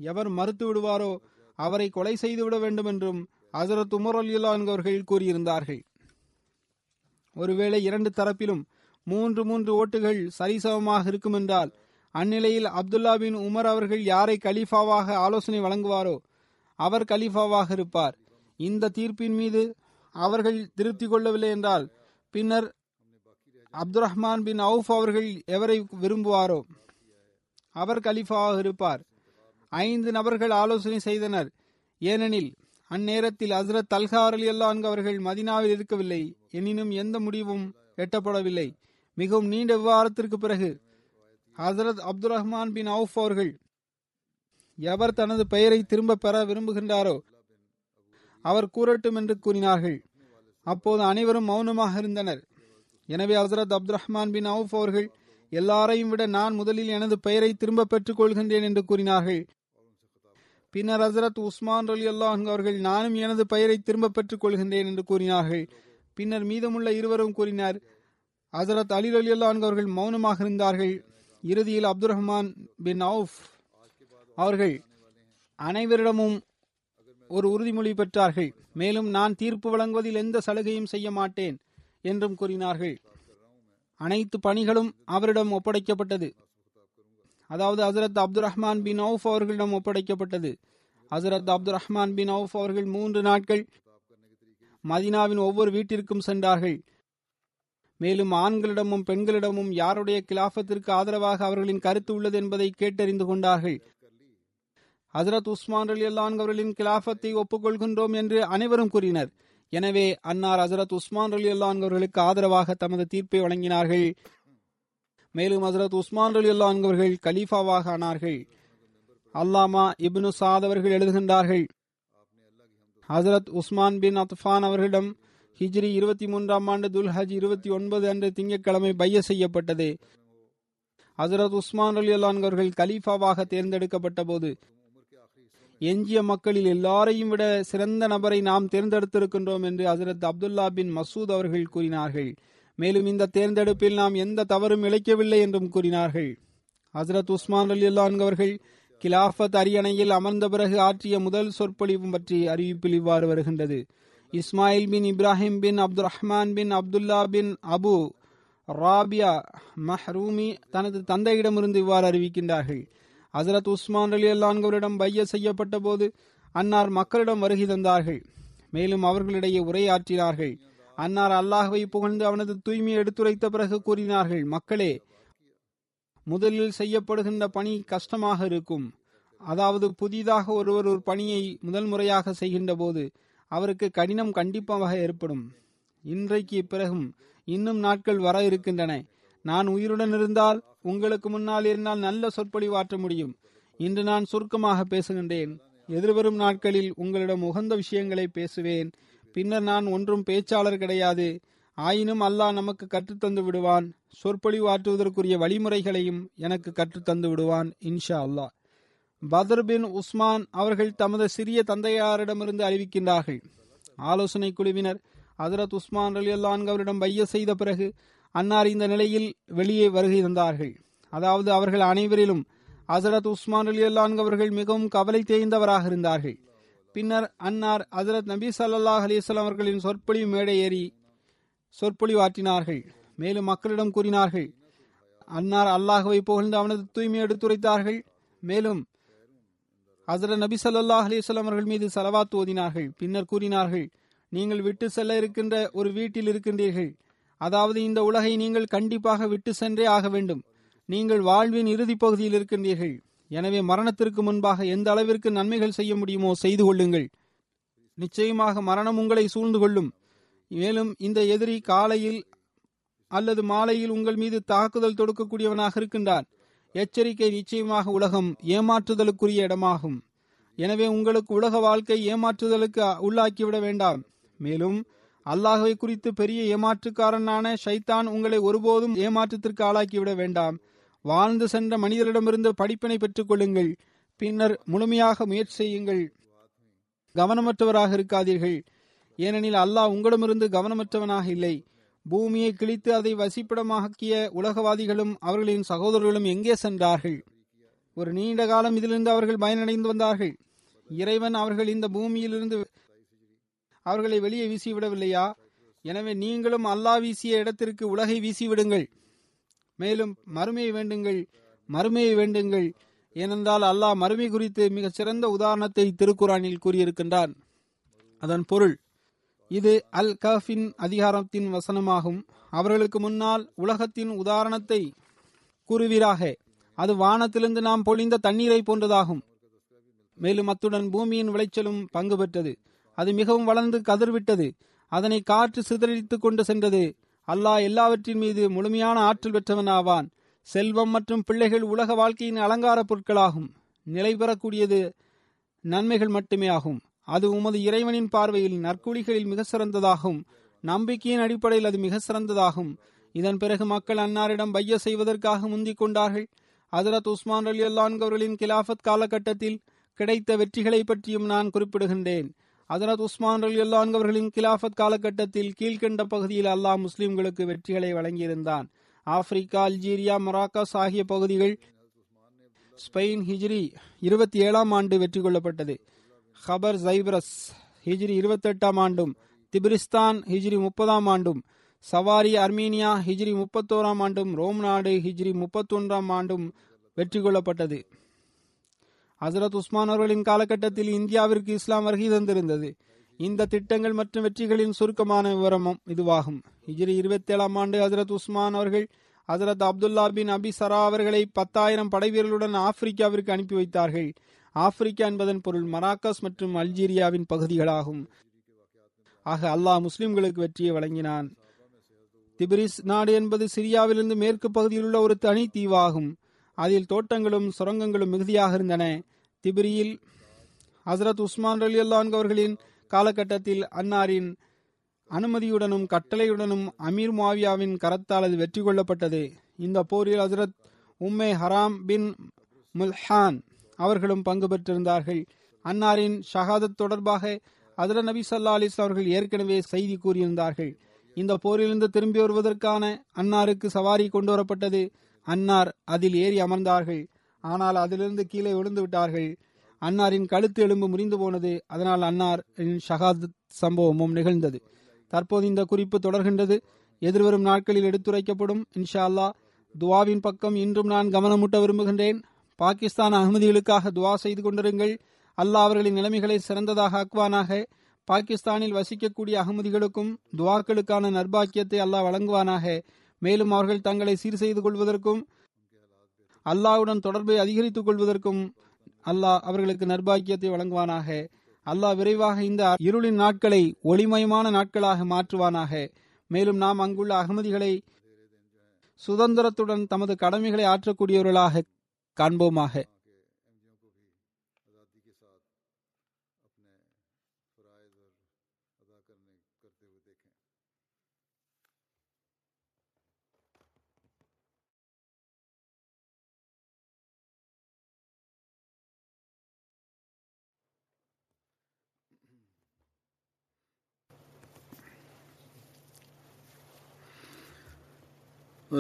எவர் மறுத்து விடுவாரோ அவரை கொலை செய்துவிட வேண்டும் என்றும் ஹசரத் உமர் ரலியல்லாஹு அன்ஹு அவர்கள் கூறியிருந்தார்கள். ஒருவேளை 2 தரப்பிலும் 3 ஓட்டுகள் சரிசமமாக இருக்கும் என்றால் அந்நிலையில் அப்துல்லா பின் உமர் அவர்கள் யாரை கலீஃபாவாக ஆலோசனை வழங்குவாரோ அவர் கலீஃபாவாக இருப்பார். இந்த தீர்ப்பின் மீது அவர்கள் திருப்தி கொள்ளவில்லை என்றால் பின்னர் அப்துல் ரஹ்மான் பின் அவுஃப் அவர்கள் எவரை விரும்புவாரோ அவர் கலீஃபாவாக இருப்பார். 5 நபர்கள் ஆலோசனை செய்தனர். ஏனெனில் அந்நேரத்தில் ஹசரத் தல்ஹா ரலியல்லாஹு அன்ஹு அவர்கள் மதீனாவில் இருக்கவில்லை. எனினும் எந்த முடிவும் எட்டப்படவில்லை. மிகவும் நீண்ட விவாதத்திற்கு பிறகு ஹசரத் அப்துல் ரஹ்மான் பின் அவுஃப் அவர்கள் எவர் தனது பெயரை திரும்ப பெற விரும்புகின்றாரோ அவர் கூறட்டும் என்று கூறினார்கள். அப்போது அனைவரும் மௌனமாக இருந்தனர். எனவே ஹசரத் அப்துல் ரஹ்மான் பின் அவுஃப் அவர்கள் எல்லாரையும் விட நான் முதலில் எனது பெயரை திரும்ப பெற்றுக் கொள்கின்றேன் என்று கூறினார்கள். பின்னர் ஹசரத் உஸ்மான் ரலியல்லாஹு அன்ஹு அவர்கள் நானும் எனது பெயரை திரும்ப பெற்றுக் கொள்கின்றேன் என்று கூறினார்கள். பின்னர் மீதமுள்ள இருவரும் கூறினார். ஹசரத் அலி ரலியல்லாஹு அன்ஹு அவர்கள் மௌனமாக இருந்தார்கள். இறுதியில் அப்துல் ரஹ்மான் பின் அவுஃப் அவர்கள் அனைவரிடமும் ஒரு உறுதிமொழி பெற்றார்கள். மேலும் நான் தீர்ப்பு வழங்குவதில் எந்த சலுகையும் செய்ய மாட்டேன் என்றும் கூறினார்கள். அனைத்து பணிகளும் அவரிடம் ஒப்படைக்கப்பட்டது. அதாவது ஹசரத் அப்துல் ரஹ்மான் பின் அவுஃப் அவர்களிடம் ஒப்படைக்கப்பட்டது. ஹசரத் அப்துல் ரஹ்மான் பின் அவுஃப் அவர்கள் 3 நாட்கள் மதீனாவின் ஒவ்வொரு வீட்டிற்கும் சென்றார்கள். மேலும் ஆண்களிடமும் பெண்களிடமும் யாருடைய கிலாஃபத்திற்கு ஆதரவாக அவர்களின் கருத்து உள்ளது என்பதை கேட்டறிந்து கொண்டார்கள். ஹசரத் உஸ்மான் ரலியல்லாஹு அன்ஹு அவர்களின் கிலாஃபத்தை ஒப்புக்கொள்கின்றோம் என்று அனைவரும் கூறினர். எனவே அன்னார் ஹசரத் உஸ்மான் ரலியல்லாஹு அன்ஹு அவர்களுக்கு ஆதரவாக தமது தீர்ப்பை வழங்கினார்கள். மேலும் ஹசரத் உஸ்மான் ரலியல்லாஹு அன்ஹு அவர்கள் கலீஃபாவாக ஆனார்கள். அல்லாமா இப்னு சாத் அவர்கள் எழுதுகின்றார்கள், ஹசரத் உஸ்மான் பின் அத்ஃபான் அவர்களிடம் ஹிஜ்ரி 23 துல்ஹஜ் 29 அன்று திங்கட்கிழமை பைய செய்யப்பட்டது. ஹசரத் உஸ்மான் ரலியல்லாஹு அன்ஹு அவர்கள் கலீஃபாவாக தேர்ந்தெடுக்கப்பட்ட போது எஞ்சிய மக்களில் எல்லாரையும் விட சிறந்த நபரை நாம் தேர்ந்தெடுத்திருக்கின்றோம் என்று ஹசரத் அப்துல்லா பின் மசூத் அவர்கள் கூறினார்கள். மேலும் இந்த தேர்ந்தெடுப்பில் நாம் எந்த தவறும் இழைக்கவில்லை என்றும் கூறினார்கள். ஹசரத் உஸ்மான் ரலியல்லாஹு அன்ஹு அவர்கள் கிலாஃபத் அரியணையில் அமர்ந்த பிறகு ஆற்றிய முதல் சொற்பொழிவு பற்றி அறிவிப்பில் இவ்வாறு வருகின்றது. இஸ்மாயில் பின் இப்ராஹிம் பின் அப்துல் ரஹ்மான் பின் அப்துல்லா பின் அபு ராபியா மஹ்ரூமி தனது தந்தையிடமிருந்து இவ்வாறு அறிவிக்கின்றார்கள். ஹசரத் உஸ்மான் ரலியல்லாஹு அன்ஹு அவரிடம் பைய செய்யப்பட்ட போது அன்னார் மக்களிடம் வருகை தந்தார்கள். மேலும் அவர்களிடையே உரையாற்றினார்கள். அன்னார் அல்லாஹ்வை புகழ்ந்து அவனது தூய்மையை எடுத்துரைத்த பிறகு கூறினார்கள், மக்களே, முதலில் செய்யப்படுகின்ற பணி கஷ்டமாக இருக்கும். அதாவது புதிதாக ஒருவர் ஒரு பணியை முதல் முறையாக செய்கின்ற போது அவருக்கு கடினம் கண்டிப்பாக ஏற்படும். இன்றைக்கு பிறகும் இன்னும் நாட்கள் வர இருக்கின்றன. நான் உயிருடன் இருந்தால் உங்களுக்கு முன்னால் இருந்தால் நல்ல சொற்பொழிவாற்ற முடியும். இன்று நான் சுருக்கமாக பேசுகின்றேன். எதிர்வரும் நாட்களில் உங்களிடம் உகந்த விஷயங்களை பேசுவேன். பின்னர் நான் ஒன்றும் பேச்சாளர் கிடையாது. ஆயினும் அல்லாஹ் நமக்கு கற்றுத்தந்து விடுவான். சொற்பொழிவு ஆற்றுவதற்குரிய வழிமுறைகளையும் எனக்கு கற்றுத்தந்து விடுவான், இன்ஷா அல்லாஹ். பத்ர் பின் உஸ்மான் அவர்கள் தமது சிறிய தந்தையாரிடமிருந்து அறிவிக்கின்றார்கள். ஆலோசனை குழுவினர் ஹசரத் உஸ்மான் ரலியல்லாஹு அன்ஹு அவரிடம் பைய செய்த பிறகு அன்னார் இந்த நிலையில் வெளியே வருகை தந்தார்கள். அதாவது அவர்கள் அனைவரிலும் ஹசரத் உஸ்மான் ரலியல்லாஹு அன்ஹு அவர்கள் மிகவும் கவலை தேய்ந்தவராக இருந்தார்கள். பின்னர் அன்னார் ஹசரத் நபி ஸல்லல்லாஹு அலைஹி வஸல்லம் அவர்களின் சொற்பொழிவு மேடை ஏறி சொற்பொழிவாற்றினார்கள். மேலும் மக்களிடம் கூறினார்கள், அன்னார் அல்லாஹுவை புகழ்ந்து அவனது தூய்மையை எடுத்துரைத்தார்கள். மேலும் ஹஸரத் நபி ஸல்லல்லாஹு அலைஹி வஸல்லம் அவர்கள் மீது ஸலவாத் ஓதினார்கள். பின்னர் கூறினார்கள், நீங்கள் விட்டு செல்ல இருக்கின்ற ஒரு வீட்டில் இருக்கின்றீர்கள். அதாவது இந்த உலகை நீங்கள் கண்டிப்பாக விட்டு சென்றே ஆக வேண்டும். நீங்கள் வாழ்வின் இறுதி பகுதியில் இருக்கின்றீர்கள். எனவே மரணத்திற்கு முன்பாக எந்த அளவிற்கு நன்மைகள் செய்ய முடியுமோ செய்து கொள்ளுங்கள். நிச்சயமாக மரணம் உங்களை சூழ்ந்து கொள்ளும். மேலும் இந்த எதிரி காலையில் அல்லது மாலையில் உங்கள் மீது தாக்குதல் தொடுக்கக்கூடியவனாக இருக்கின்றான். எச்சரிக்கை நிச்சயமாக உலகம் ஏமாற்றுதலுக்குரிய இடமாகும். எனவே உங்களுக்கு உலக வாழ்க்கை ஏமாற்றுதலுக்கு உள்ளாக்கிவிட வேண்டாம். மேலும் அல்லாஹ்வை குறித்து பெரிய ஏமாற்றுக்காரனான ஷைத்தான் உங்களை ஒருபோதும் ஏமாற்றத்திற்கு ஆளாக்கிவிட வேண்டாம். வாழ்ந்து சென்ற மனிதரிடமிருந்து படிப்பினை பெற்றுக் கொள்ளுங்கள். பின்னர் முழுமையாக முயற்சி செய்யுங்கள். கவனமற்றவராக இருக்காதீர்கள். ஏனெனில் அல்லாஹ் உங்களிடமிருந்து கவனமற்றவனாக இல்லை. பூமியை கிழித்து அதை வசிப்பிடமாக்கிய உலகவாதிகளும் அவர்களின் சகோதரர்களும் எங்கே சென்றார்கள்? ஒரு நீண்ட காலம் இதிலிருந்து அவர்கள் பயனடைந்து வந்தார்கள். இறைவன் அவர்கள் இந்த பூமியிலிருந்து அவர்களை வெளியே வீசிவிடவில்லையா? எனவே நீங்களும் அல்லாஹ் வீசிய இடத்திற்கு உலகை வீசிவிடுங்கள். மேலும் மறுமையை வேண்டுங்கள். ஏனென்றால் அல்லாஹ் மறுமை குறித்து மிக சிறந்த உதாரணத்தை திருக்குரானில் கூறியிருக்கின்றான். அதன் பொருள் இது அல் கஃபின் அதிகாரத்தின் வசனமாகும். அவர்களுக்கு முன்னால் உலகத்தின் உதாரணத்தை கூறுவீராக. அது வானத்திலிருந்து நாம் பொழிந்த தண்ணீரை போன்றதாகும். மேலும் அத்துடன் பூமியின் விளைச்சலும் பங்கு பெற்றது. அது மிகவும் வளர்ந்து கதிர்விட்டது. அதனை காற்று சிதறடித்து கொண்டு சென்றது. அல்லாஹ் எல்லாவற்றின் மீது முழுமையான ஆற்றல் பெற்றவன் ஆவான். செல்வம் மற்றும் பிள்ளைகள் உலக வாழ்க்கையின் அலங்கார பொருட்களாகும். நிலை பெறக்கூடியது நன்மைகள் மட்டுமே ஆகும். அது உமது இறைவனின் பார்வையில் நற்கூலிகளில் மிக சிறந்ததாகும். நம்பிக்கையின் அடிப்படையில் அது மிக சிறந்ததாகும். இதன் பிறகு மக்கள் அன்னாரிடம் பைய செய்வதற்காக முந்திக் கொண்டார்கள். ஹஸரத் உஸ்மான் ரலியல்லாஹு அன்ஹு அவர்களின் கிலாஃபத் காலகட்டத்தில் கிடைத்த வெற்றிகளை பற்றியும் நான் குறிப்பிடுகின்றேன். ஹஸரத் உஸ்மான் ரலியல்லாஹு அன்ஹு அவர்களின் கிலாஃபத் காலகட்டத்தில் கீழ்கண்ட பகுதியில் அல்லாஹ் முஸ்லிம்களுக்கு வெற்றிகளை வழங்கியிருந்தான். ஆப்பிரிக்கா, அல்ஜீரியா, மொராக்கஸ் ஆகிய பகுதிகள். ஸ்பெயின் ஹிஜ்ரி 27 ஆண்டு வெற்றி கொள்ளப்பட்டது. ஹபர் சைப்ரஸ் ஹிஜ்ரி 28 ஆண்டும், திபிரிஸ்தான் ஹிஜ்ரி 30 ஆண்டும், சவாரி அர்மீனியா ஹிஜ்ரி 31 ஆண்டும், ரோம் நாடு ஹிஜ்ரி 31 ஆண்டும் வெற்றி கொள்ளப்பட்டது. ஹஸரத் உஸ்மான் அவர்களின் காலகட்டத்தில் இந்தியாவிற்கு இஸ்லாம் வருகை தந்திருந்தது. இந்த திட்டங்கள் மற்றும் வெற்றிகளின் சுருக்கமான விவரமும் இதுவாகும். ஹிஜ்ரி 27 ஆண்டு ஹஸரத் உஸ்மான் அவர்கள் ஹஸரத் அப்துல்லா பின் அபி சரா அவர்களை 10,000 படைவீரர்களுடன் ஆப்பிரிக்காவிற்கு அனுப்பி வைத்தார்கள். ஆப்பிரிக்கா என்பதன் பொருள் மராக்கஸ் மற்றும் அல்ஜீரியாவின் பகுதிகளாகும். ஆக அல்லாஹ் முஸ்லிம்களுக்கு வெற்றியை வழங்கினான். திபிரிஸ் நாடு என்பது சிரியாவிலிருந்து மேற்கு பகுதியில் உள்ள ஒரு தனி தீவாகும். அதில் தோட்டங்களும் சுரங்கங்களும் மிகுதியாக இருந்தன. திபிரியில் ஹஸரத் உஸ்மான் ரலியல்லாஹு அன்ஹு அவர்களின் காலகட்டத்தில் அன்னாரின் அனுமதியுடனும் கட்டளையுடனும் அமீர் முஆவியாவின் கரத்தால் அது வெற்றி கொள்ளப்பட்டது. இந்த போரில் ஹஸரத் உம்மே ஹராம் பின் முல்ஹான் அவர்களும் பங்கு பெற்றிருந்தார்கள். அன்னாரின் ஷஹாதத் தொடர்பாக ஹஸரத் நபி ஸல்லல்லாஹு அலைஹி வஸல்லம் அவர்கள் ஏற்கனவே செய்தி கூறியிருந்தார்கள். இந்த போரிலிருந்து திரும்பி வருவதற்கான அன்னாருக்கு சவாரி கொண்டு வரப்பட்டது. அன்னார் அதில் ஏறி அமர்ந்தார்கள். ஆனால் அதிலிருந்து கீழே விழுந்து விட்டார்கள். அன்னாரின் கழுத்து எலும்பு முறிந்து போனது. அதனால் அன்னாரின் ஷஹாதத் சம்பவமும் நிகழ்ந்தது. தற்போது இந்த குறிப்பு தொடர்கின்றது. எதிர்வரும் நாட்களில் எடுத்துரைக்கப்படும் இன்ஷா அல்லாஹ். துவாவின் பக்கம் இன்றும் நான் கவனமூட்ட விரும்புகின்றேன். பாகிஸ்தான் அகமதிகளுக்காக துவா செய்து கொண்டிருங்கள். அல்லாஹ் அவர்களின் நிலைமைகளை சிறந்ததாக ஆக்குவானாக. பாகிஸ்தானில் வசிக்கக்கூடிய அகமதிகளுக்கும் துவாக்களுக்கான நற்பாக்கியத்தை அல்லாஹ் வழங்குவானாக. மேலும் அவர்கள் தங்களை சீர் செய்து கொள்வதற்கும் அல்லாஹ்வுடன் தொடர்பை அதிகரித்துக் கொள்வதற்கும் அல்லாஹ் அவர்களுக்கு நற்பாக்கியத்தை வழங்குவானாக. அல்லாஹ் விரைவாக இந்த இருளின் நாட்களை ஒளிமயமான நாட்களாக மாற்றுவானாக. மேலும் நாம் அங்குள்ள அகமதிகளை சுதந்திரத்துடன் தமது கடமைகளை ஆற்றக்கூடியவர்களாக காண்போமாக.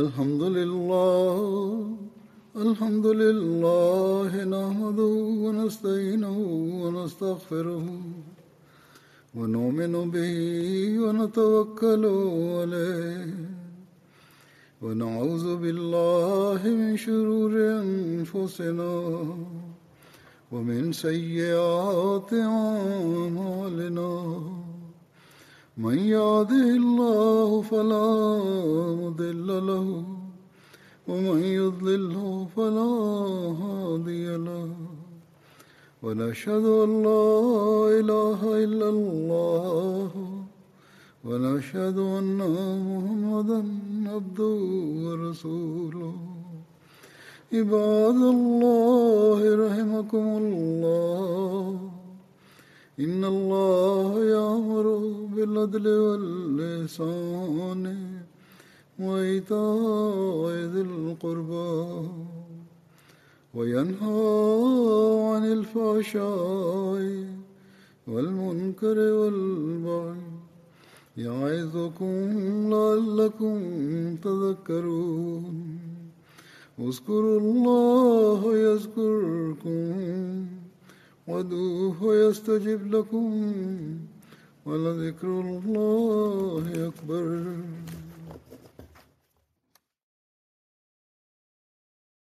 الحمد لله نحمده ونستعينه ونستغفره ونؤمن به ونتوكل عليه ونعوذ بالله من شرور أنفسنا ومن سيئات أعمالنا من يهده الله فلا مضل له ومن يضلله فلا هادي له ونشهد أن لا إله إلا الله ونشهد أن محمدا عبده ورسوله عباد الله رحمكم الله إن الله يأمر بالعدل والإحسان وإيتاء ذي القربى وينهى عن الفحشاء والمنكر والبغي يعظكم لعلكم تذكرون اذكروا الله يذكركم وادعوه يستجب لكم ولذكر الله أكبر